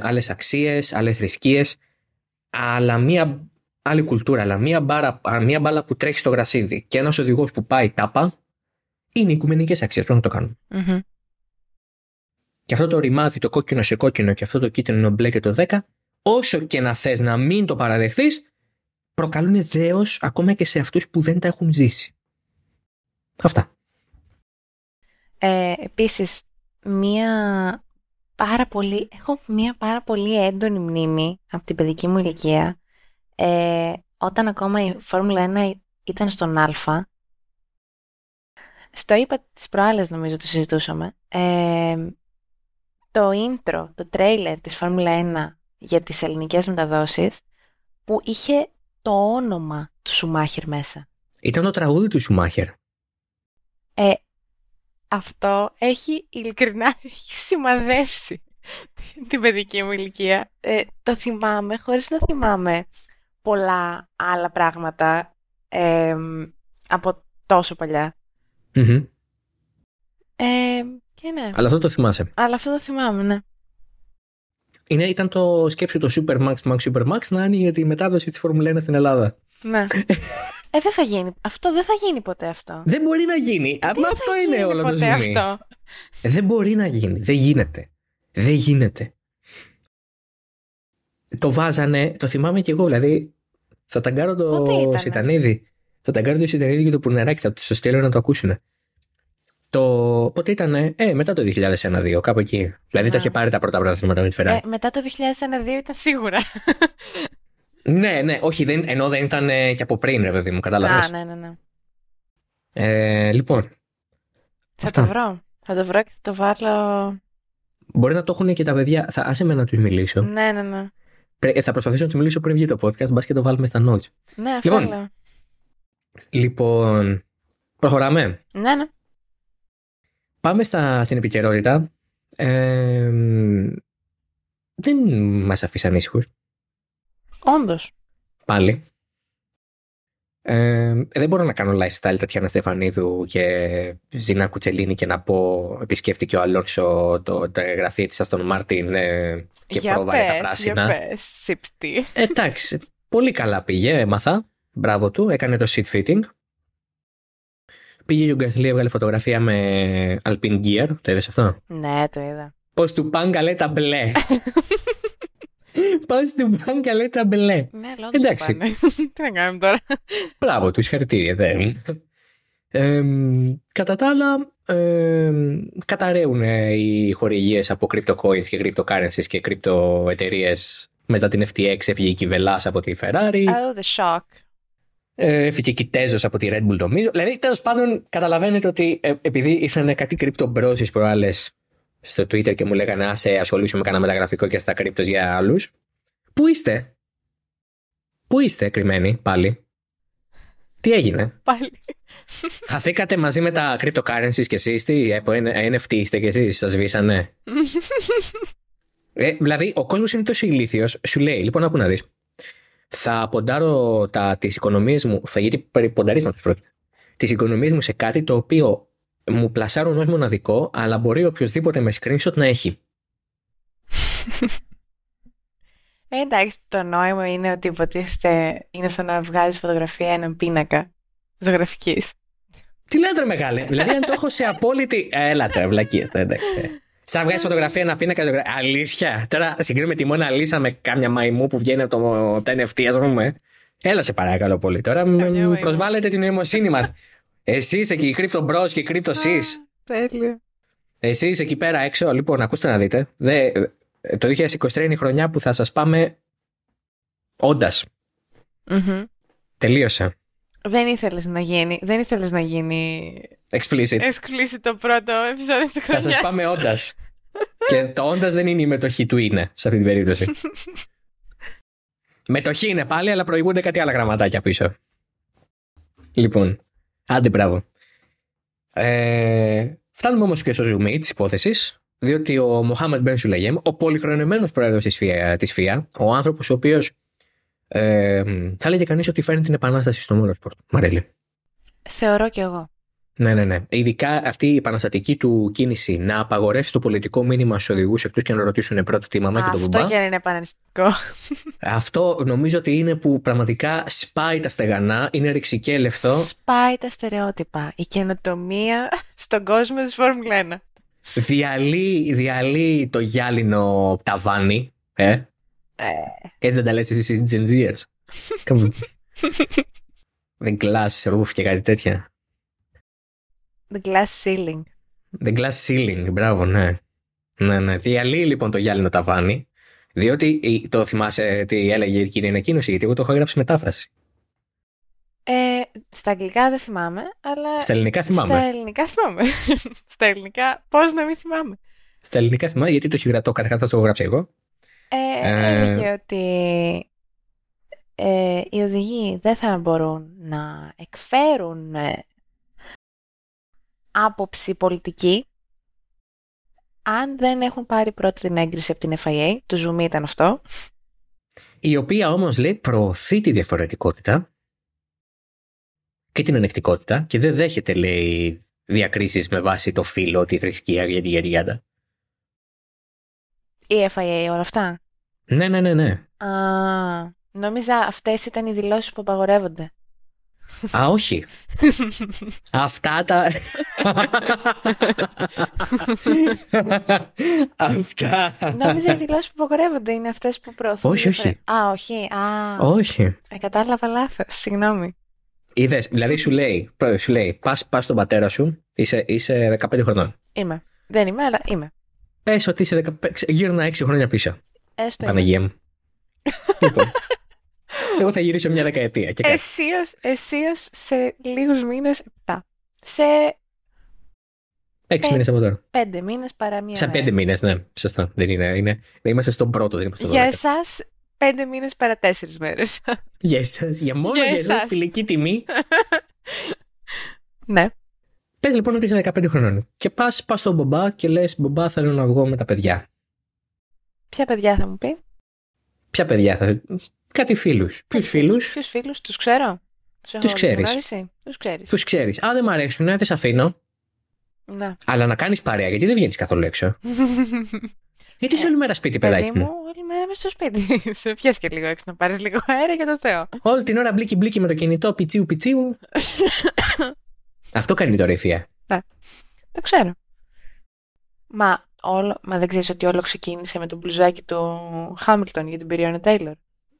άλλες αξίες, άλλες θρησκείες. Αλλά μία άλλη κουλτούρα, αλλά μία μπάλα που τρέχει στο γρασίδι και ένας οδηγός που πάει τάπα, είναι οικουμενικές αξίες. Πρέπει να το κάνουμε. Mm-hmm. Και αυτό το ρημάδι, το κόκκινο σε κόκκινο και αυτό το κίτρινο μπλε και το 10, όσο και να θες να μην το παραδεχθείς, προκαλούν δέος ακόμα και σε αυτούς που δεν τα έχουν ζήσει. Αυτά. Επίσης, έχω μία πάρα πολύ έντονη μνήμη από την παιδική μου ηλικία, όταν ακόμα η Φόρμουλα 1 ήταν στον Α. Στο είπα τις προάλλες, νομίζω το συζητούσαμε. Το intro, το τρέιλερ της Φόρμουλα 1 για τις ελληνικές μεταδόσεις, που είχε το όνομα του Σουμάχερ μέσα. Ήταν το τραγούδι του Σουμάχερ. Αυτό ειλικρινά έχει σημαδεύσει την παιδική μου ηλικία. Το θυμάμαι χωρίς να θυμάμαι πολλά άλλα πράγματα από τόσο παλιά. Mm-hmm. Και ναι. Αλλά αυτό το θυμάσαι. Αλλά αυτό το θυμάμαι, ναι. Ήταν το σκέψου το Supermax να είναι για τη μετάδοση της Formula 1 στην Ελλάδα. Ναι. Δεν θα γίνει. Αυτό δεν θα γίνει ποτέ αυτό. Δεν μπορεί να γίνει. Αλλά αυτό είναι όλο το ζήτημα. Δεν μπορεί να γίνει. Δεν γίνεται. Το βάζανε, το θυμάμαι και εγώ. Δηλαδή θα ταγκάρω το Σιτανίδη. Θα ταγκάρω το Σιτανίδη και το Πουρνεράκι. Θα τους στείλω να το ακούσουν. Πότε ήτανε, μετά το 2001-2, κάπου εκεί. Δηλαδή τα είχε πάρει τα πρώτα πρωταθλήματα με τη Ferrari. Μετά το 2001-2 ήταν σίγουρα. Ναι, όχι, ενώ δεν ήταν και από πριν, ρε παιδί μου, κατάλαβες. Ναι. Λοιπόν. Θα το βρω και θα το βάλω. Μπορεί να το έχουν και τα παιδιά. Άσε με να τους μιλήσω. Ναι. Θα προσπαθήσω να τους μιλήσω πριν βγει το podcast, μπας και το βάλουμε στα notes. Ναι, αυτό λέω. Λοιπόν, προχωράμε. Ναι. Πάμε στην επικαιρότητα. Δεν μας αφήσει ανήσυχους. Όντως. Πάλι. Δεν μπορώ να κάνω lifestyle Τατιάνα Στεφανίδου και Ζινά Κουτσελίνη και να πω επισκέφτηκε ο Αλόνσο τα γραφεία της Αστον Μάρτιν και πρόβαλε τα πράσινα. Για πες, εντάξει, πολύ καλά πήγε, έμαθα. Μπράβο του, έκανε το seat fitting. Πήγε η Ουγγαρία, έβγαλε φωτογραφία με Alpine Gear. Το είδες αυτό? Ναι, το είδα. Πώς του πάνε καλέ τα μπλε. Ναι, λόγω του πάνε. Τι να κάνουμε τώρα. Μπράβο του, συγχαρητήρια. Κατά τα άλλα, καταραίουν οι χορηγίες από cryptocoins και cryptocurrencies και cryptoεταιρείες. Μετά την FTX έφυγε η Κιβελάς από τη Ferrari. Oh, the shock. Έφυγε και η Τέζος από τη Red Bull, νομίζω. Δηλαδή, τέλος πάντων, καταλαβαίνετε ότι επειδή ήρθαν κάτι κρυπτο μπρόσεις προάλλες στο Twitter και μου λέγανε άσε ασχολήσου με κανένα μεταγραφικό και στα κρυπτος για άλλους. Πού είστε κρυμμένοι πάλι? Τι έγινε? Πάλι. Χαθήκατε μαζί με τα cryptocurrencies και εσείς? Τι NFT είστε και εσείς? Σας βήσανε? Δηλαδή, ο κόσμος είναι τόσο ηλίθιος. Σου λέει, λοιπόν, άκου να δεις. Θα ποντάρω τις οικονομίες μου, θα γίνει περί πονταρίσματος πρόκειται, τις οικονομίες μου σε κάτι το οποίο μου πλασάρουν ως μοναδικό, αλλά μπορεί οποιοδήποτε με screenshot να έχει. Εντάξει, το νόημα είναι ότι υποτίθεται είναι σαν να βγάζεις φωτογραφία έναν πίνακα ζωγραφικής. Τι λέτε μεγάλε, δηλαδή αν το έχω σε απόλυτη... Έλατε, βλακίες, εντάξει. Σαν βγάζει φωτογραφία ένα πίνακα. Αλήθεια. Τώρα συγκρίνουμε τη Μόνα Λίσα με κάμια μαϊμού που βγαίνει από τα NFT, ας πούμε. Έλα σε παρακαλώ πολύ. Τώρα προσβάλλετε την νοημοσύνη μας. Εσείς εκεί, Crypto Bros και Crypto Sis. Τέλειο. Εσείς εκεί πέρα έξω, λοιπόν, ακούστε να δείτε. Το 2023 είναι η χρονιά που θα σας πάμε όντας. Mm-hmm. Τελείωσε. Δεν ήθελες να γίνει. Δεν ήθελες να γίνει. Explicit το πρώτο επεισόδιο της χρονιάς. Θα σας πάμε όντας. Και το όντας δεν είναι η μετοχή του είναι σε αυτή την περίπτωση. Μετοχή είναι πάλι, αλλά προηγούνται κάτι άλλα γραμματάκια πίσω. Λοιπόν, άντε μπράβο. Φτάνουμε όμως και στο zoom της υπόθεσης, διότι ο Μοχάμεντ Μπεν Σουλεγέμ, ο πολυχρονημένος πρόεδρος της FIA, ο άνθρωπος ο οποίος θα λέγε κανείς ότι φέρνει την επανάσταση στο motorsport. Μαρέλη. Θεωρώ κι εγώ. Ναι. Ειδικά αυτή η επαναστατική του κίνηση να απαγορεύσει το πολιτικό μήνυμα στους οδηγούς εκτός και να ρωτήσουν πρώτα τη μαμά και τον μπαμπά. Αυτό και είναι επαναστατικό. Αυτό νομίζω ότι είναι που πραγματικά σπάει τα στεγανά, είναι ρηξικέλευθο. Σπάει τα στερεότυπα. Η καινοτομία στον κόσμο της Formula 1. Διαλύει το γυάλινο ταβάνι. Έτσι δεν τα λες εσύ, Gen Zers. The glass roof και κάτι τέτοια. The glass ceiling. The glass ceiling, μπράβο, ναι. Διαλύει λοιπόν το γυάλινο ταβάνι, διότι το θυμάσαι τι έλεγε η κυρία ανακοίνωση, γιατί εγώ το έχω γράψει μετάφραση. Στα αγγλικά δεν θυμάμαι, αλλά. Στα ελληνικά θυμάμαι. Στα ελληνικά, πώς να μην θυμάμαι. Στα ελληνικά θυμάμαι, γιατί το έχει γραφτεί, καταρχάς θα το έχω γράψει εγώ. Έλεγε ότι οι οδηγοί δεν θα μπορούν να εκφέρουν άποψη πολιτική αν δεν έχουν πάρει πρώτη την έγκριση από την FIA, το zoom ήταν αυτό, η οποία όμως λέει προωθεί τη διαφορετικότητα και την ανεκτικότητα και δεν δέχεται, λέει, διακρίσεις με βάση το φύλο, τη θρησκεία, γιατί. Η FIA όλα αυτά. Ναι. Νόμιζα αυτές ήταν οι δηλώσεις που απαγορεύονται. Α, όχι. Αυτά. Νόμιζα οι δηλώσεις που απογορεύονται είναι αυτές που προωθούν. Όχι. Όχι. Κατάλαβα λάθος. Συγγνώμη. Είδες, δηλαδή σου λέει, πας στον πατέρα σου, είσαι 15 χρονών. Είμαι. Δεν είμαι, αλλά είμαι. Πες ότι είσαι γύρνα 6 χρόνια πίσω. Έστω. Παναγία μου. Λοιπόν. Εγώ θα γυρίσω μια δεκαετία. Εσίως σε λίγους μήνες 7. Σε 6 μήνες από τώρα. 5 μήνες παρά μία. Σε 5 μήνες, ναι. Σωστά. Δεν είναι. Είμαστε στον πρώτο, δεν είμαστε στον δεύτερο. Για εσάς, 5 μήνες παρά 4 μέρες. Για εσάς. Για μόνο για εσάς. Φιλική τιμή. Ναι. Πες λοιπόν ότι είσαι 15 χρονών. Και πας στον μπαμπά και λες: μπαμπά, θέλω να βγω με τα παιδιά. Ποια παιδιά θα μου πει? Κάτι φίλους. Ποιους φίλους, τους ξέρω. Τους ξέρεις. Α, δεν μ' αρέσουν, δεν σε αφήνω. Ναι. Αλλά να κάνεις παρέα, γιατί δεν βγαίνεις καθόλου έξω. Γιατί είσαι όλη μέρα σπίτι, παιδάκι μου. Όλη μέρα μες στο σπίτι. Σε πιάσεις και λίγο έξω να πάρεις λίγο αέρα για το Θεό. Όλη την ώρα μπλίκι-μπλίκι με το κινητό, πιτσίου. Αυτό κάνει τώρα η FIA. Ναι, το ξέρω. Μα δεν ξέρεις ότι όλο ξεκίνησε με το μπλουζάκι του Hamilton για την Πυριώνα Τέιλορ.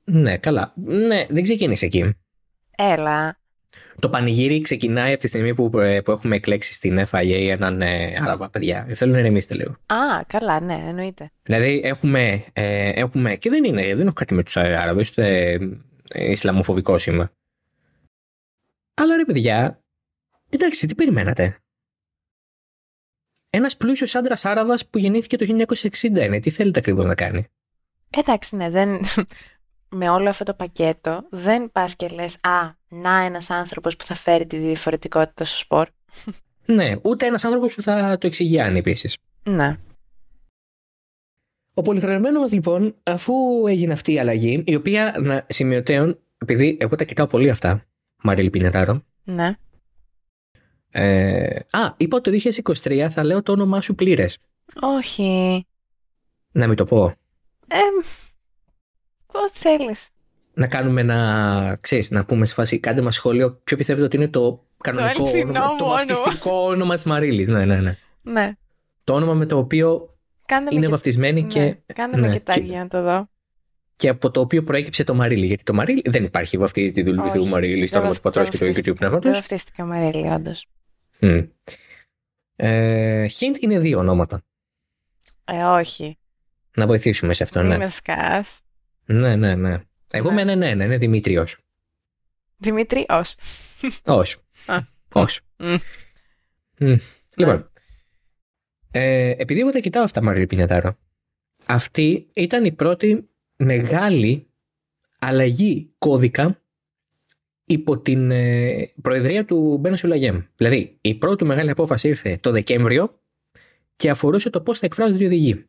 Ναι, καλά. Ναι, δεν ξεκίνησε εκεί. Έλα. Το πανηγύρι ξεκινάει από τη στιγμή που έχουμε εκλέξει στην FIA έναν Άραβα, παιδιά. Θέλω να ηρεμήσετε λίγο. Α, καλά, ναι, εννοείται. Δηλαδή έχουμε και δεν έχω κάτι με τους Άραβες, ισλαμοφοβικός είμαι. Αλλά ρε παιδιά, εντάξει, τι περιμένατε. Ένας πλούσιος άντρας Άραβας που γεννήθηκε το 1960 είναι. Τι θέλετε ακριβώς να κάνει? Εντάξει, ναι, δεν. Με όλο αυτό το πακέτο δεν πας και λες «Α, να ένας άνθρωπος που θα φέρει τη διαφορετικότητα στο σπορ». Ναι, ούτε ένας άνθρωπος που θα το εξηγιάνει επίσης. Ναι. Ο πολυχρονημένος μας λοιπόν, αφού έγινε αυτή η αλλαγή, η οποία να σημειωτέων, επειδή εγώ τα κοιτάω πολύ αυτά, Μαρίλη Πινετάρο. Ναι. Είπα ότι το 2023 θα λέω το όνομά σου πλήρες. Όχι. Να μην το πω. Ό,τι θέλεις. Να κάνουμε να πούμε σε φάση, κάντε μας σχόλιο ποιο πιστεύετε ότι είναι το κανονικό όνομα, το βαφτιστικό όνομα της Μαρίλης. Ναι. Το όνομα με το οποίο είναι βαφτισμένοι και. Ναι, κάνε με και τάγια να το δω. Και από το οποίο προέκυψε το Μαρίλι. Γιατί το Μαρίλι δεν υπάρχει αυτή τη δουλειά του Μαρίλι στο όνομα του πατρός και του YouTube πνεύματος. Δεν βαφτίστηκα Μαρίλι, όντως. Χιντ είναι δύο ονόματα. Όχι. Να βοηθήσουμε σε αυτό, ναι. Είμαι σκάς. Ναι. Εγώ με ναι, είναι Δημήτριος. Δημήτριος. Όχι. Λοιπόν, επειδή εγώ τα κοιτάω αυτά Μαρίλι Πινιατάρο, αυτή ήταν η πρώτη μεγάλη αλλαγή κώδικα υπό την προεδρία του Μπένος Ιουλαγέμ. Δηλαδή, η πρώτη μεγάλη απόφαση ήρθε το Δεκέμβριο και αφορούσε το πώς θα εκφράζονται οι οδηγοί.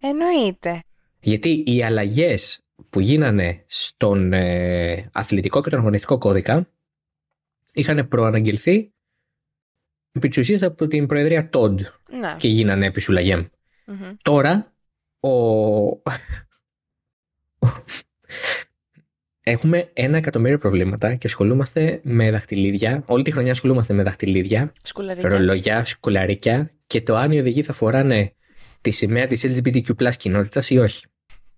Εννοείται. Γιατί οι αλλαγές που γίνανε στον αθλητικό και τον αγωνιστικό κώδικα είχαν προαναγγελθεί επί της ουσίας από την προεδρία Τόντ και γίνανε επί Σουλαγέμ. Mm-hmm. Τώρα έχουμε 1 εκατομμύριο προβλήματα και ασχολούμαστε με δαχτυλίδια. Όλη τη χρονιά ασχολούμαστε με δαχτυλίδια, σκουλαρίκια, ρολόγια, σκουλαρίκια και το αν οι οδηγοί θα φοράνε τη σημαία της LGBTQ+ κοινότητας ή όχι.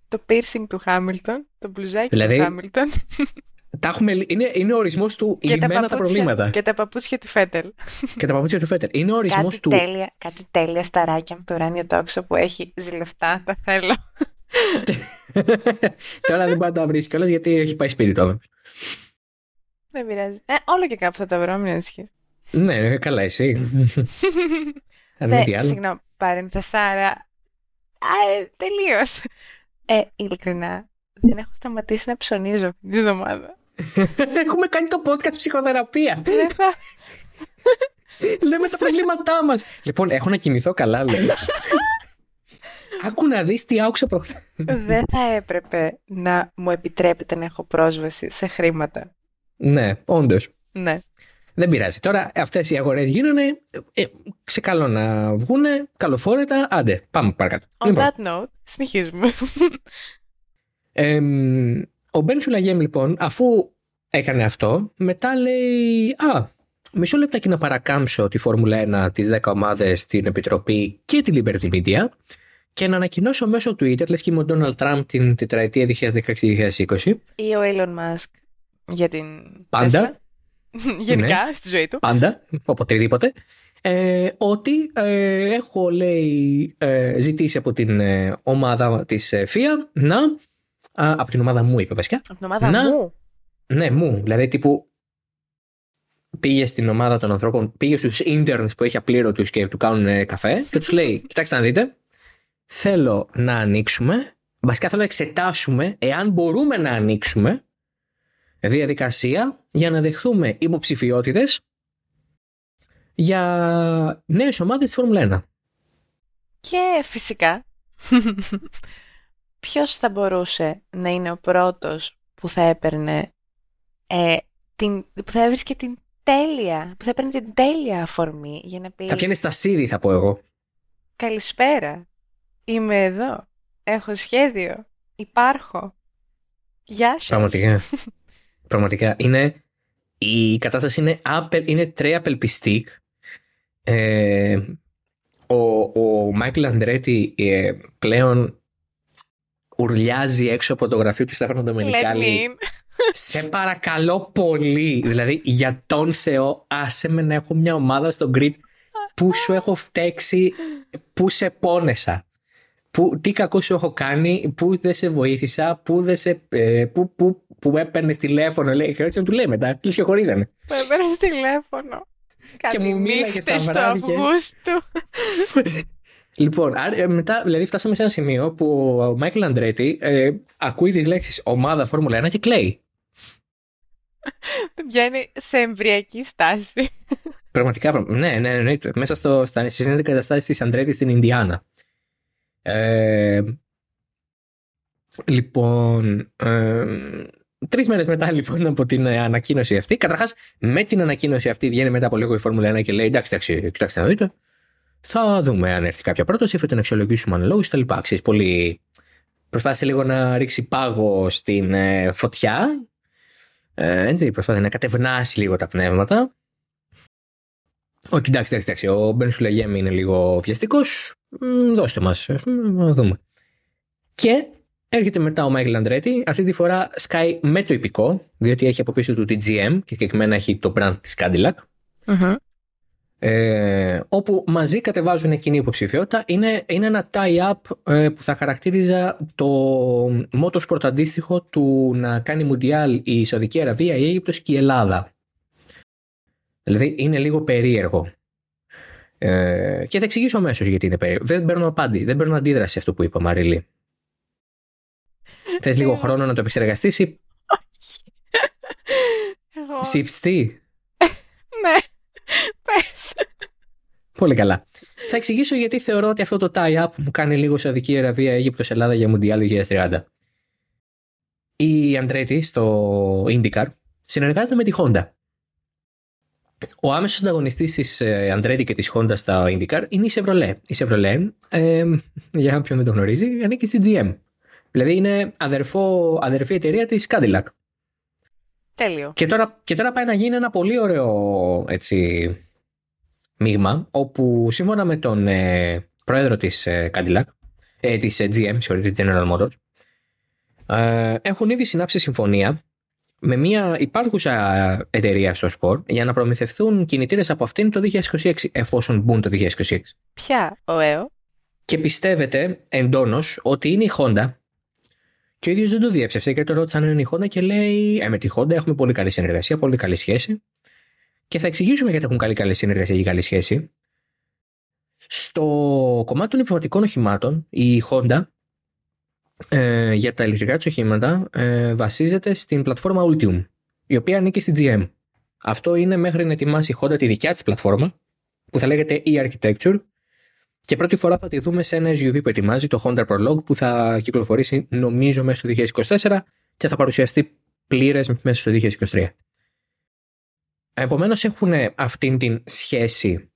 Το piercing του Χάμιλτον, το μπλουζάκι δηλαδή, του Χάμιλτον. Είναι ο ορισμός του λυμμένα τα προβλήματα. Και τα παπούτσια του Φέτελ. Είναι ο ορισμός του. Τέλεια, κάτι τέλεια σταράκια με το ουράνιο τόξο που έχει ζηλευτά, τα θέλω. Τώρα δεν πάω να τα βρει κιόλα γιατί έχει πάει σπίτι τώρα. Δεν πειράζει. Όλο και κάπου θα τα βρω, μην ανησυχείς. Ναι, καλά, εσύ. Συγγνώμη, παρενθεσάρα. Τελείως. Ειλικρινά, δεν έχω σταματήσει να ψωνίζω αυτή τη εβδομάδα. Έχουμε κάνει το podcast ψυχοθεραπεία. Λέμε τα προβλήματά μας. Λοιπόν, έχω να κοιμηθώ καλά, λέω. Άκου να δεις τι άκουσα προχθές. Δεν θα έπρεπε να μου επιτρέπετε να έχω πρόσβαση σε χρήματα. Ναι, όντως. Ναι. Δεν πειράζει. Τώρα αυτές οι αγορές γίνανε. Σε καλό να βγούνε, καλοφόρετα. Άντε, πάμε παρακάτω. On that note, συνεχίζουμε. Ο Μπεν Σουλαγέμ, λοιπόν, αφού έκανε αυτό, μετά λέει μισό λεπτάκι να παρακάμψω τη Φόρμουλα 1, τις 10 ομάδες, την Επιτροπή και τη Liberty Media και να ανακοινώσω μέσω Twitter, λες και με τον Donald Trump την τετραετία 2016-2020. Ή ο Elon Musk για την Tesla. Γενικά, ναι, στη ζωή του. Πάντα, οποτεδήποτε. Ότι έχω, λέει, ζητήσει από την ομάδα της FIA να. Από την ομάδα μου, είπε βασικά. Από την ομάδα μου. Ναι, μου. Δηλαδή, τύπου. Πήγε στην ομάδα των ανθρώπων, πήγε στους interns που έχει απλήρωτους και του κάνουν καφέ και τους λέει: κοιτάξτε να δείτε, θέλω να ανοίξουμε. Βασικά, θέλω να εξετάσουμε εάν μπορούμε να ανοίξουμε διαδικασία για να δεχθούμε υποψηφιότητες για νέες ομάδες της Φόρμουλα 1. Και φυσικά ποιος θα μπορούσε να είναι ο πρώτος που θα έπαιρνε που θα έβρισκε την τέλεια, που θα έπαιρνε την τέλεια αφορμή για να πει. Θα πιάνει στα σίδη, θα πω εγώ. Καλησπέρα, είμαι εδώ, έχω σχέδιο, υπάρχω, γεια σας. Πραγματικά, η κατάσταση είναι τρέα απελπιστή. Ο Μάικλ Αντρέτη πλέον ουρλιάζει έξω από το γραφείο του Στέφανο Ντομινικάλη. Σε παρακαλώ πολύ. Δηλαδή, για τον Θεό, άσε με να έχω μια ομάδα στο grid. Πού σου έχω φταίξει, πού σε πόνεσα. Τι κακό σου έχω κάνει, πού δεν σε βοήθησα, που έπαιρνε τηλέφωνο, λέει. Και έτσι να του λέει μετά. Του και χωρίζανε. Που έπαιρνε τηλέφωνο. Και μου μίλαγε στα βράδια. Λοιπόν, μετά δηλαδή φτάσαμε σε ένα σημείο που ο Μάικλ Αντρέτη ακούει τις λέξεις ομάδα Φόρμουλα 1 και κλαίει. Τον πιάνει σε εμβριακή στάση. Πραγματικά, ναι, εννοείται. Μέσα στα συνέντευξη καταστάσεις της Αντρέτη στην Ινδιάνα. Λοιπόν, 3 μέρες μετά λοιπόν από την ανακοίνωση αυτή, καταρχάς με την ανακοίνωση αυτή βγαίνει μετά από λίγο η Φόρμουλα 1 και λέει εντάξει, κοιτάξτε να δείτε, θα δούμε αν έρθει κάποια πρόταση, θα την αξιολογήσουμε αναλόγως και τα λοιπά. Πολύ προσπάθησε λίγο να ρίξει πάγο στην φωτιά, έτσι, προσπάθησε να κατευνάσει λίγο τα πνεύματα. Ω, κοιτάξτε, ο Μπεν Σουλεγέμι είναι λίγο βιαστικός. Δώστε μας, να δούμε. Και έρχεται μετά ο Μάικλ Αντρέτη. Αυτή τη φορά σκάει με το ιππικό, διότι έχει από πίσω του τη GM και συγκεκριμένα έχει το brand της Cadillac. Mm-hmm. Όπου μαζί κατεβάζουν κοινή υποψηφιότητα. Είναι ένα tie-up που θα χαρακτήριζα το motorsport αντίστοιχο του να κάνει Μουντιάλ η Σαουδική Αραβία, η Αίγυπτος και η Ελλάδα. Δηλαδή είναι λίγο περίεργο. Και θα εξηγήσω αμέσως γιατί είναι περίεργο. Δεν παίρνω απάντηση, δεν παίρνω αντίδραση σε αυτό που είπα, Μαρίλη. Θες λίγο χρόνο να το επεξεργαστείς ή... Όχι. Συψτή. Ναι. Πες. Πολύ καλά. Θα εξηγήσω γιατί θεωρώ ότι αυτό το tie-up μου κάνει λίγο Σαουδική Αραβία, Αίγυπτος, Ελλάδα για Μουντιάλ 2030. Η Αντρέτη στο IndyCar συνεργάζεται με τη Honda. Ο άμεσος ανταγωνιστής της Αντρέτη και της Honda στα IndyCar είναι η Chevrolet. Η Chevrolet, για όποιον δεν το γνωρίζει, ανήκει στη GM. Δηλαδή είναι αδερφή εταιρεία της Cadillac. Τέλειο. Και τώρα πάει να γίνει ένα πολύ ωραίο έτσι, μείγμα, όπου σύμφωνα με τον πρόεδρο της Cadillac, της GM, συγχωρείτε, της General Motors, έχουν ήδη συνάψει συμφωνία με μια υπάρχουσα εταιρεία στο σπορ για να προμηθευθούν κινητήρες από αυτήν το 2026, εφόσον μπουν το 2026. Ποια, ωραίο. Και πιστεύετε εντόνως ότι είναι η Honda. Και ο ίδιος δεν το διέψευσε και το ρώτησε αν είναι η Honda και λέει με τη Honda έχουμε πολύ καλή συνεργασία, πολύ καλή σχέση. Και θα εξηγήσουμε γιατί έχουν καλή συνεργασία και καλή σχέση. Στο κομμάτι των επιβατικών οχημάτων, η Honda για τα ηλεκτρικά της οχήματα βασίζεται στην πλατφόρμα Ultium, η οποία ανήκει στη GM. Αυτό είναι μέχρι να ετοιμάσει η Honda τη δικιά της πλατφόρμα, που θα λέγεται e-Architecture, και πρώτη φορά θα τη δούμε σε ένα SUV που ετοιμάζει, το Honda Prologue, που θα κυκλοφορήσει νομίζω μέσα στο 2024 και θα παρουσιαστεί πλήρες μέσα στο 2023. Επομένως έχουν αυτήν την σχέση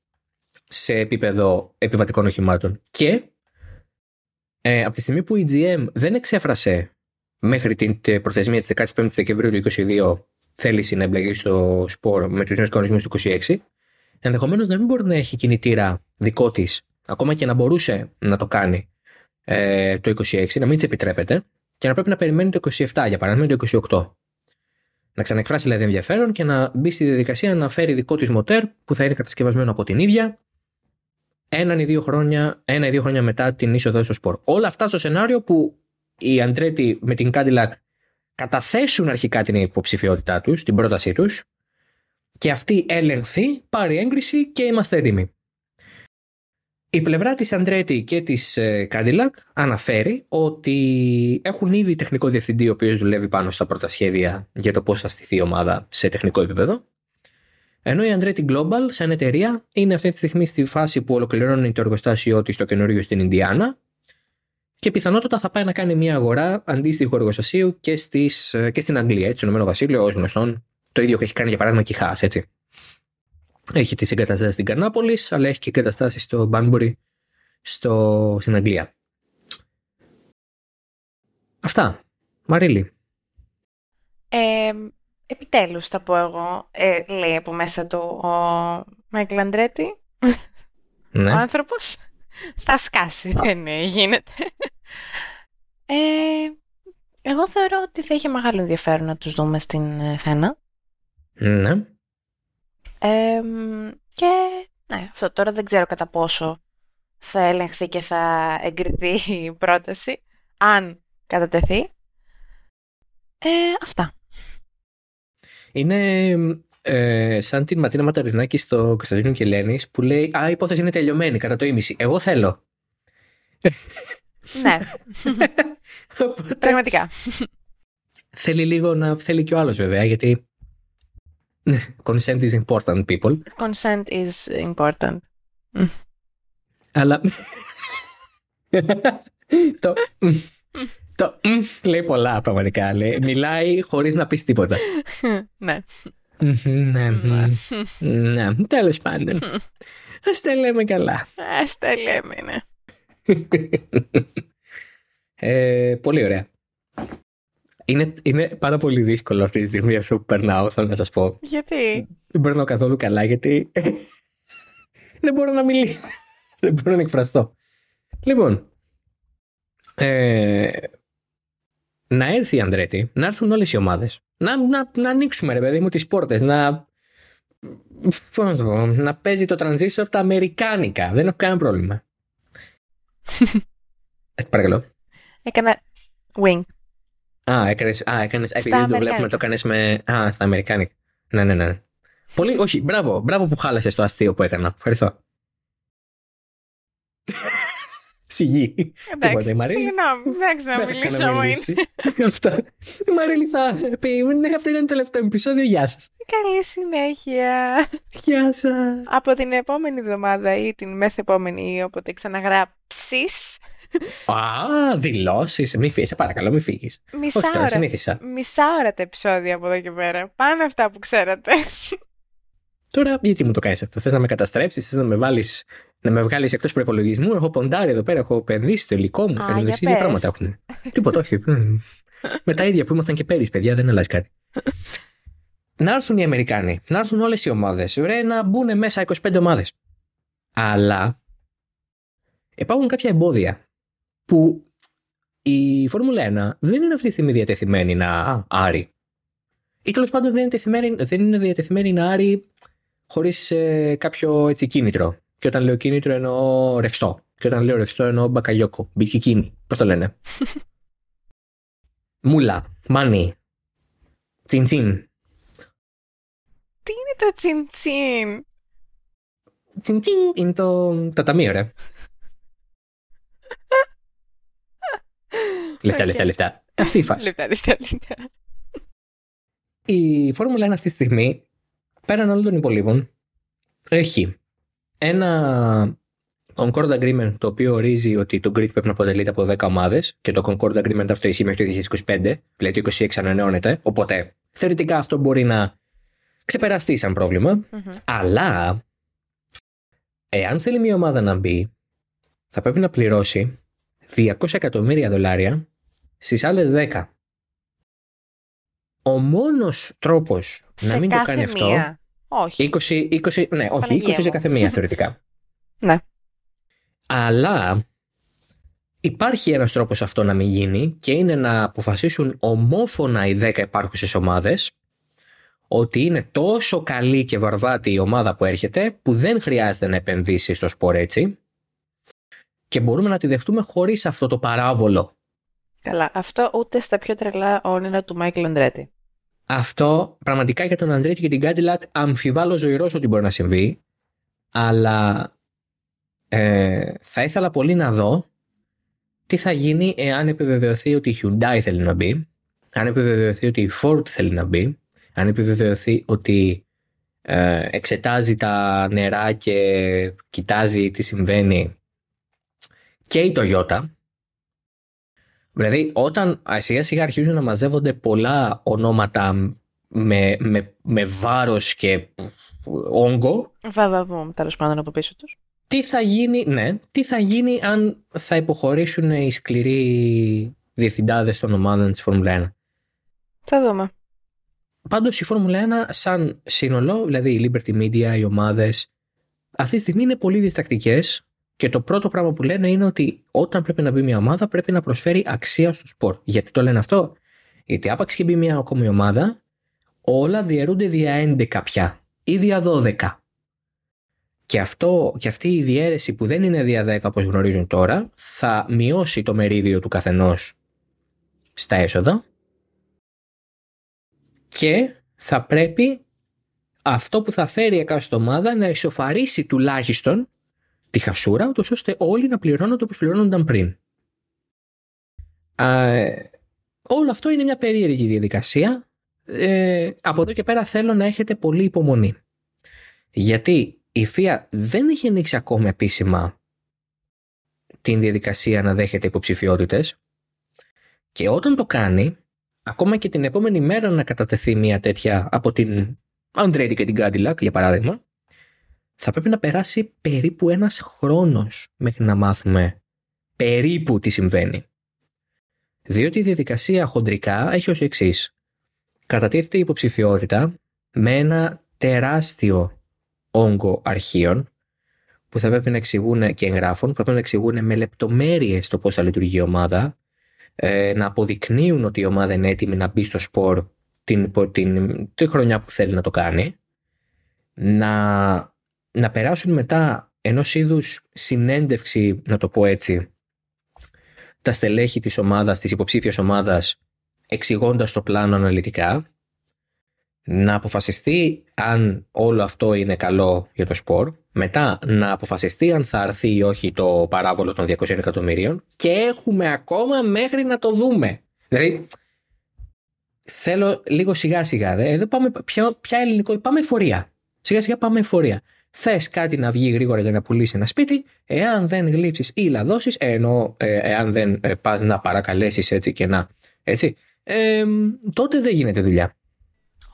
σε επίπεδο επιβατικών οχημάτων και από τη στιγμή που η GM δεν εξέφρασε μέχρι την προθεσμία της 15 Δεκεμβρίου του 2022 θέληση να εμπλακεί στο σπορ με τους νέους κανονισμούς του 2026, ενδεχομένως να μην μπορεί να έχει κινητήρα δικό της, ακόμα και να μπορούσε να το κάνει το 2026, να μην της επιτρέπεται και να πρέπει να περιμένει το 2027, για παράδειγμα το 2028. Να ξαναεκφράσει δηλαδή ενδιαφέρον και να μπει στη διαδικασία να φέρει δικό της μοτέρ που θα είναι κατασκευασμένο από την ίδια, ένα ή δύο χρόνια μετά την είσοδο στο σπορ. Όλα αυτά στο σενάριο που οι Αντρέτη με την Cadillac καταθέσουν αρχικά την υποψηφιότητά τους, την πρότασή τους, και αυτή έλεγχθη, πάρει έγκριση και είμαστε έτοιμοι. Η πλευρά της Αντρέτη και της Cadillac αναφέρει ότι έχουν ήδη τεχνικό διευθυντή ο οποίος δουλεύει πάνω στα πρώτα σχέδια για το πώς θα στηθεί η ομάδα σε τεχνικό επίπεδο. Ενώ η Andretti Global σαν εταιρεία είναι αυτή τη στιγμή στη φάση που ολοκληρώνει το εργοστάσιό της το καινούριο στην Ινδιάνα και πιθανότατα θα πάει να κάνει μια αγορά αντίστοιχου εργοστασίου και στην Αγγλία, έτσι, στο Ηνωμένο Βασίλειο, ως γνωστόν. Το ίδιο έχει κάνει για παράδειγμα και η Haas, έτσι. Έχει τις εγκαταστάσεις στην Καρνάπολης, αλλά έχει και εγκαταστάσεις στο Banbury στην Αγγλία. Αυτά. Μαρίλη. Επιτέλους θα πω εγώ, λέει από μέσα του ο Μάικλ Αντρέτη, ναι. Ο άνθρωπος θα σκάσει, δεν γίνεται. Εγώ θεωρώ ότι θα είχε μεγάλο ενδιαφέρον να τους δούμε στην Φένα. Ναι. Και ναι, αυτό τώρα δεν ξέρω κατά πόσο θα έλεγχθει και θα εγκριθεί η πρόταση, αν κατατεθεί. Αυτά. Είναι σαν την Ματίνα Ματαρινάκη στο Κωνσταντίνο Κελένης που λέει «Α, η υπόθεση είναι τελειωμένη κατά το ίμιση. Εγώ θέλω». Ναι. Πραγματικά. Θέλει λίγο να θέλει και ο άλλος βέβαια, γιατί consent is important, people. Consent is important. Αλλά το λέει πολλά πραγματικά. Μιλάει χωρίς να πεις τίποτα. Ναι. Ναι. Τέλος πάντων. Ας τα λέμε καλά. Ας τα λέμε, ναι. Πολύ ωραία. Είναι πάρα πολύ δύσκολο αυτή τη στιγμή αυτό που περνάω, θέλω να σας πω. Γιατί? Δεν περνάω καθόλου καλά, γιατί Δεν μπορώ να μιλήσω. Δεν μπορώ να εκφραστώ. Λοιπόν, να έρθει η Αντρέτη, να έρθουν όλες οι ομάδες, να ανοίξουμε ρε παιδί μου τις πόρτες, να παίζει το τρανζίστορ τα αμερικάνικα. Δεν έχω κανένα πρόβλημα. Παρακαλώ. Έκανα wing. Α, έκανες. Επειδή το βλέπουμε, το έκανες με. Α, στα αμερικάνικα. Ναι. Πολύ, όχι, μπράβο που χάλασες το αστείο που έκανα. Ευχαριστώ. Συγγύη. Εντάξει, να μιλήσω μου είναι. Αυτά. Η Μαρίλη θα πει, ναι, αυτό ήταν το τελευταίο επεισόδιο, γεια σας. Καλή συνέχεια. Γεια σας. Από την επόμενη εβδομάδα ή την μεθεπόμενη ή όποτε ξαναγράψεις. Α, δηλώσεις. Μη φύγεις, παρακαλώ, μη φύγεις. Μισά ώρα τα επεισόδια από εδώ και πέρα. Πάνε αυτά που ξέρατε. Τώρα, γιατί μου το κάνεις αυτό? Θες να με καταστρέψεις, θες να με βάλεις, να με βγάλεις εκτός προϋπολογισμού? Έχω ποντάρει εδώ πέρα, έχω επενδύσει το υλικό μου. Εννοείς πράγματα έχουν. Τίποτα, όχι. Με τα ίδια που ήμασταν και πέρυσι, παιδιά, δεν αλλάζει κάτι. Να έρθουν οι Αμερικάνοι, να έρθουν όλες οι ομάδες. Ωραία, να μπουν μέσα 25 ομάδες. Αλλά υπάρχουν κάποια εμπόδια που η Φόρμουλα 1 δεν είναι αυτή τη στιγμή διατεθειμένη να άρει. Ή τέλος πάντων δεν είναι διατεθειμένη να άρει χωρίς κάποιο έτσι κίνητρο. Και όταν λέω κίνητρο εννοώ ρευστό. Και όταν λέω ρευστό εννοώ μπακαγιόκο, μπικικίνι, πώς το λένε. Μούλα, μάνι, τσιντσιν. Τι είναι το τσιντσιν? Τσιντσιν είναι το ταμείο, ρε. Λεφτά. Αυτή η φάση. Λεφτά. Η Φόρμουλα 1 αυτή τη στιγμή, πέραν όλων των υπολείπων, έχει ένα Concord Agreement το οποίο ορίζει ότι το grid πρέπει να αποτελείται από 10 ομάδες και το Concord Agreement αυτό ισχύει μέχρι το 2025, δηλαδή το 2026 ανανεώνεται. Οπότε θεωρητικά αυτό μπορεί να ξεπεραστεί σαν πρόβλημα. Mm-hmm. Αλλά εάν θέλει μια ομάδα να μπει, θα πρέπει να πληρώσει $200 εκατομμύρια στις άλλες 10. Ο μόνος τρόπος να μην το κάνει αυτό. Όχι. 20, ναι, όχι, 20 σε κάθε μία θεωρητικά. Ναι. Αλλά υπάρχει ένας τρόπος αυτό να μην γίνει και είναι να αποφασίσουν ομόφωνα οι 10 υπάρχουσες ομάδες ότι είναι τόσο καλή και βαρβάτη η ομάδα που έρχεται που δεν χρειάζεται να επενδύσει στο σπορ έτσι και μπορούμε να τη δεχτούμε χωρίς αυτό το παράβολο. Καλά, αυτό ούτε στα πιο τρελά όνειρα του Μάικλ Αντρέτη. Αυτό πραγματικά για τον Αντρέτη και την Cadillac αμφιβάλλω ζωηρός ότι μπορεί να συμβεί, αλλά θα ήθελα πολύ να δω τι θα γίνει εάν επιβεβαιωθεί ότι η Hyundai θέλει να μπει, αν επιβεβαιωθεί ότι η Ford θέλει να μπει, αν επιβεβαιωθεί ότι εξετάζει τα νερά και κοιτάζει τι συμβαίνει και η Toyota. Δηλαδή, όταν σιγά σιγά αρχίζουν να μαζεύονται πολλά ονόματα με βάρος και όγκο. Βαβαβούμ, τέλος πάντων από πίσω τους. Τι θα γίνει, ναι, τι θα γίνει αν θα υποχωρήσουν οι σκληροί διευθυντάδες των ομάδων της Φόρμουλα 1. Θα δούμε. Πάντως η Φόρμουλα 1 σαν σύνολο, δηλαδή η Liberty Media, οι ομάδες, αυτή τη στιγμή είναι πολύ διστακτικές. Και το πρώτο πράγμα που λένε είναι ότι όταν πρέπει να μπει μια ομάδα πρέπει να προσφέρει αξία στο σπορ. Γιατί το λένε αυτό? Γιατί άπαξ και μπει μια ακόμη ομάδα, όλα διαιρούνται δια 11 πια ή δια 12. Και αυτή η διαίρεση που δεν είναι δια 10 όπως γνωρίζουν τώρα θα μειώσει το μερίδιο του καθενός στα έσοδα και θα πρέπει αυτό που θα φέρει η κάθε ομάδα να ισοφαρίσει τουλάχιστον τη χασούρα, ούτως ώστε όλοι να πληρώνονται όπως πληρώνονταν πριν. Όλο αυτό είναι μια περίεργη διαδικασία. Από εδώ και πέρα θέλω να έχετε πολύ υπομονή. Γιατί η FIA δεν έχει ανοίξει ακόμα επίσημα την διαδικασία να δέχεται υποψηφιότητες και όταν το κάνει, ακόμα και την επόμενη μέρα να κατατεθεί μια τέτοια από την Andretti και την Cadillac, για παράδειγμα, θα πρέπει να περάσει περίπου ένας χρόνος μέχρι να μάθουμε περίπου τι συμβαίνει. Διότι η διαδικασία χοντρικά έχει ως εξής. Κατατίθεται η υποψηφιότητα με ένα τεράστιο όγκο αρχείων που θα πρέπει να εξηγούν και εγγράφων, που θα πρέπει να εξηγούν με λεπτομέρειες το πώς θα λειτουργεί η ομάδα, να αποδεικνύουν ότι η ομάδα είναι έτοιμη να μπει στο σπορ την χρονιά που θέλει να το κάνει, να περάσουν μετά ενός είδους συνέντευξη, να το πω έτσι, τα στελέχη της ομάδας, της υποψήφιας ομάδας, εξηγώντας το πλάνο αναλυτικά, να αποφασιστεί αν όλο αυτό είναι καλό για το σπορ, μετά να αποφασιστεί αν θα αρθεί ή όχι το παράβολο των 200 εκατομμυρίων και έχουμε ακόμα μέχρι να το δούμε. Δηλαδή, θέλω λίγο σιγά σιγά, εδώ πάμε πια ελληνικό, πάμε εφορία. Σιγά σιγά πάμε εφορία. Θες κάτι να βγει γρήγορα για να πουλήσεις ένα σπίτι, εάν δεν γλύψεις ή λαδώσεις, ενώ εάν δεν πας να παρακαλέσεις έτσι και να, έτσι, τότε δεν γίνεται δουλειά.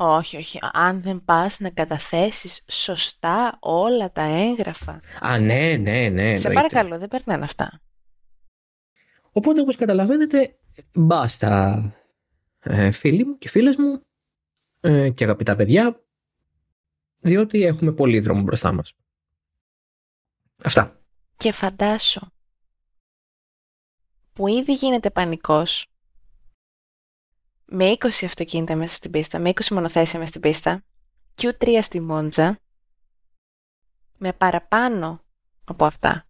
Όχι, όχι. Αν δεν πας να καταθέσεις σωστά όλα τα έγγραφα. Α, ναι, ναι, ναι. Σε παρακαλώ, δεν περνάνε αυτά. Οπότε, όπως καταλαβαίνετε, μπάστα φίλοι μου και φίλες μου και αγαπητά παιδιά, διότι έχουμε πολύ δρόμο μπροστά μας. Αυτά. Και φαντάσου που ήδη γίνεται πανικός με 20 αυτοκίνητα μέσα στην πίστα, με 20 μονοθέσια μέσα στην πίστα, Q3 στη Μόντζα, με παραπάνω από αυτά.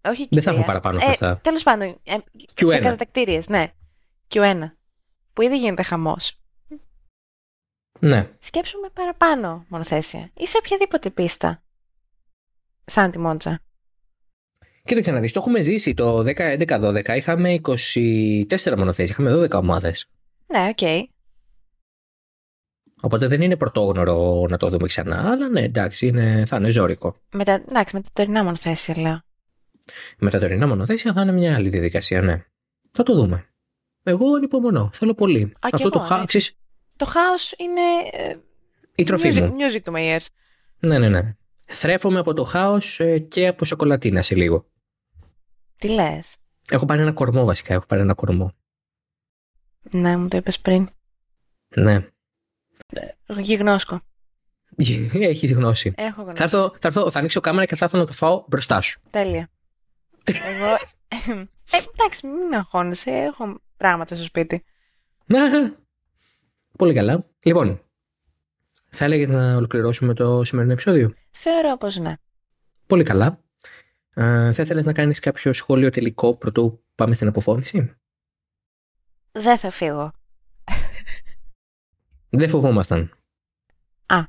Όχι Q3. Δεν θα έχω παραπάνω από αυτά. Τέλος πάντων, Q1. Σε κατατακτήριες, ναι. Q1, που ήδη γίνεται χαμός. Ναι. Σκέψουμε παραπάνω μονοθέσια ή σε οποιαδήποτε πίστα σαν τη Μόντζα. Κοίταξε να δεις, το έχουμε ζήσει το 11-12, είχαμε 24 μονοθέσια, είχαμε 12 ομάδες. Ναι, οκ. Okay. Οπότε δεν είναι πρωτόγνωρο να το δούμε ξανά, αλλά ναι, εντάξει, θα είναι ζώρικο. Εντάξει, με τα τωρινά μονοθέσια λέω. Με τα τωρινά μονοθέσια θα είναι μια άλλη διαδικασία, ναι. Θα το δούμε. Εγώ ανυπομονώ, θέλω πολύ. Α, αυτό εγώ, το χάξεις. Το χάος είναι η τροφή μου. Music to my ears. Ναι, ναι, ναι. Θρέφομαι από το χάος και από σοκολατίνα σε λίγο. Τι λες? Έχω πάρει ένα κορμό βασικά, Ναι, μου το είπες πριν. Ναι. Γιγνώσκω. Έχεις γνώση. Έχω γνώση. Θα ανοίξω κάμερα και θα έρθω να το φάω μπροστά σου. Τέλεια. Εγώ... εντάξει, μην αγχώνεσαι. Έχω πράγματα στο σπίτι. Πολύ καλά. Λοιπόν, θα έλεγες να ολοκληρώσουμε το σημερινό επεισόδιο? Θεωρώ πως ναι. Πολύ καλά. Θα ήθελες να κάνεις κάποιο σχόλιο τελικό πρωτού πάμε στην αποφώνηση? Δεν θα φύγω. Δεν φοβόμασταν. Α.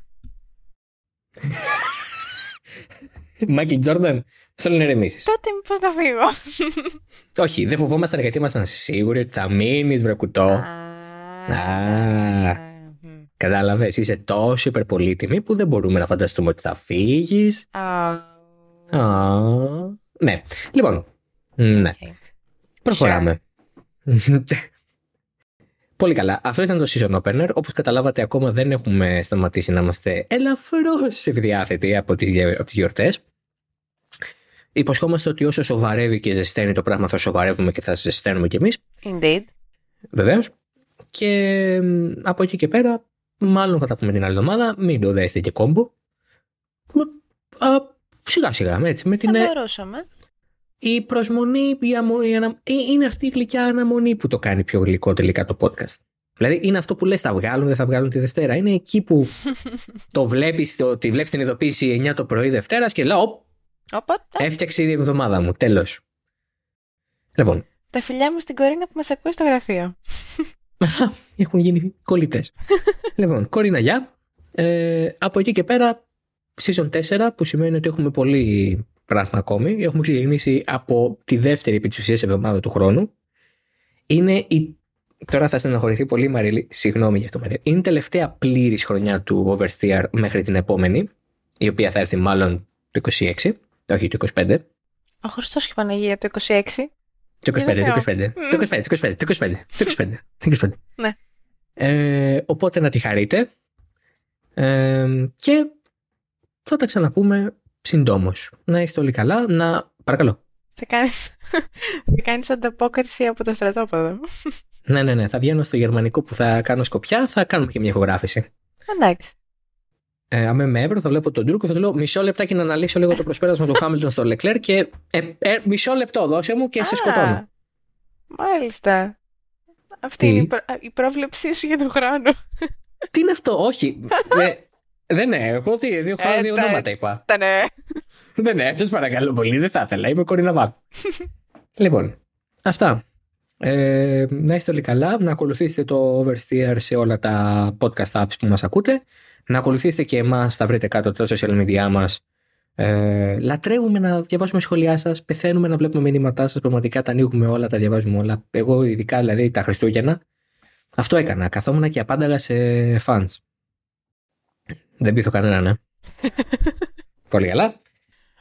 Μάικλ Τζόρνταν, θέλω να ηρεμήσεις. Τότε πώς θα φύγω? Όχι, δεν φοβόμασταν γιατί ήμασταν σίγουροι ότι θα μείνεις, βρεκουτό. Κατάλαβες, είσαι τόσο υπερπολίτιμη που δεν μπορούμε να φανταστούμε ότι θα φύγεις. Ναι, λοιπόν. Ναι. Προχωράμε. Πολύ καλά. Αυτό ήταν το season opener. Όπως καταλάβατε, ακόμα δεν έχουμε σταματήσει να είμαστε ελαφρώς ευδιάθετοι από τις γιορτές. Υποσχόμαστε ότι όσο σοβαρεύει και ζεσταίνει το πράγμα, θα σοβαρεύουμε και θα ζεσταίνουμε κι εμείς. Indeed. Βεβαίως. Και από εκεί και πέρα, μάλλον θα τα πούμε την άλλη εβδομάδα. Μην το δέστε και κόμπο. Σιγά σιγά, έτσι. Με την... θα μπορούσαμε. Η προσμονή είναι αυτή η γλυκιά αναμονή που το κάνει πιο γλυκό τελικά το podcast. Δηλαδή είναι αυτό που λες θα βγάλουν, δεν θα βγάλουν τη Δευτέρα. Είναι εκεί που το βλέπεις, ότι βλέπεις την ειδοποίηση 9 το πρωί Δευτέρας και λέω έφτιαξε η εβδομάδα μου, τέλος. Λοιπόν. Τα φιλιά μου στην Κορίνα που μας ακούει στο γραφείο. Έχουν γίνει κολλητές. Λοιπόν, Κορίνα, γεια. Από εκεί και πέρα, season 4 που σημαίνει ότι έχουμε πολύ... πράγμα ακόμη. Έχουμε ξεκινήσει από τη δεύτερη επί της ουσίας εβδομάδα του χρόνου. Είναι η... Τώρα θα στεναχωρηθεί πολύ, Μαρίλη. Συγγνώμη γι' αυτό, Μαρίλη. Είναι η τελευταία πλήρης χρονιά του Oversteer μέχρι την επόμενη, η οποία θα έρθει μάλλον το 26, όχι το 25. Ο Χριστός και η Παναγία, το 26. Το 25. Ναι. Οπότε να τη χαρείτε. Και θα τα ξαναπούμε συντόμως. Να είστε όλοι καλά, να... Παρακαλώ. Θα κάνεις ανταπόκριση από το στρατόπεδο. Ναι, ναι, ναι. Θα βγαίνω στο γερμανικό που θα κάνω σκοπιά, θα κάνουμε και μια ηχογράφηση. Εντάξει. με έβρω, θα βλέπω τον Τούρκο, θα του λέω μισό λεπτάκι να αναλύσω λίγο το προσπέρασμα του Χάμιλτον στο Λεκλέρ και μισό λεπτό δώσε μου και σε σκοτώνω. Μάλιστα. Αυτή είναι η πρόβλεψή σου για τον χρόνο. Τι είναι αυτό, όχι. Δεν έχω δύο χρόνια, δύο ονόματα είπα. Δεν έχω, σας παρακαλώ πολύ, δεν θα ήθελα. Είμαι Κοριναβάκ. Λοιπόν, αυτά. Να είστε όλοι καλά, να ακολουθήσετε το Oversteer σε όλα τα podcast apps που μας ακούτε. Να ακολουθήσετε και εμάς, θα βρείτε κάτω τα social media μας. Λατρεύουμε να διαβάζουμε σχόλιά σας, πεθαίνουμε να βλέπουμε μηνύματά σας. Πραγματικά τα ανοίγουμε όλα, τα διαβάζουμε όλα. Εγώ, ειδικά δηλαδή τα Χριστούγεννα, αυτό έκανα. Καθόμουν και απάνταγα σε fans. Δεν πείθω κανέναν, ναι. Πολύ καλά.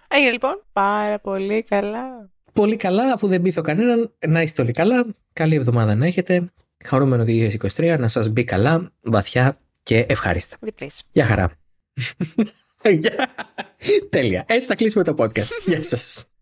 Έγινε λοιπόν πάρα πολύ καλά. Πολύ καλά, αφού δεν πείθω κανέναν, να είστε όλοι καλά. Καλή εβδομάδα να έχετε. Χαρούμενο 2023, να σας μπει καλά, βαθιά και ευχάριστα. Διπλής. Γεια χαρά. Τέλεια. Έτσι θα κλείσουμε το podcast. Γεια σας.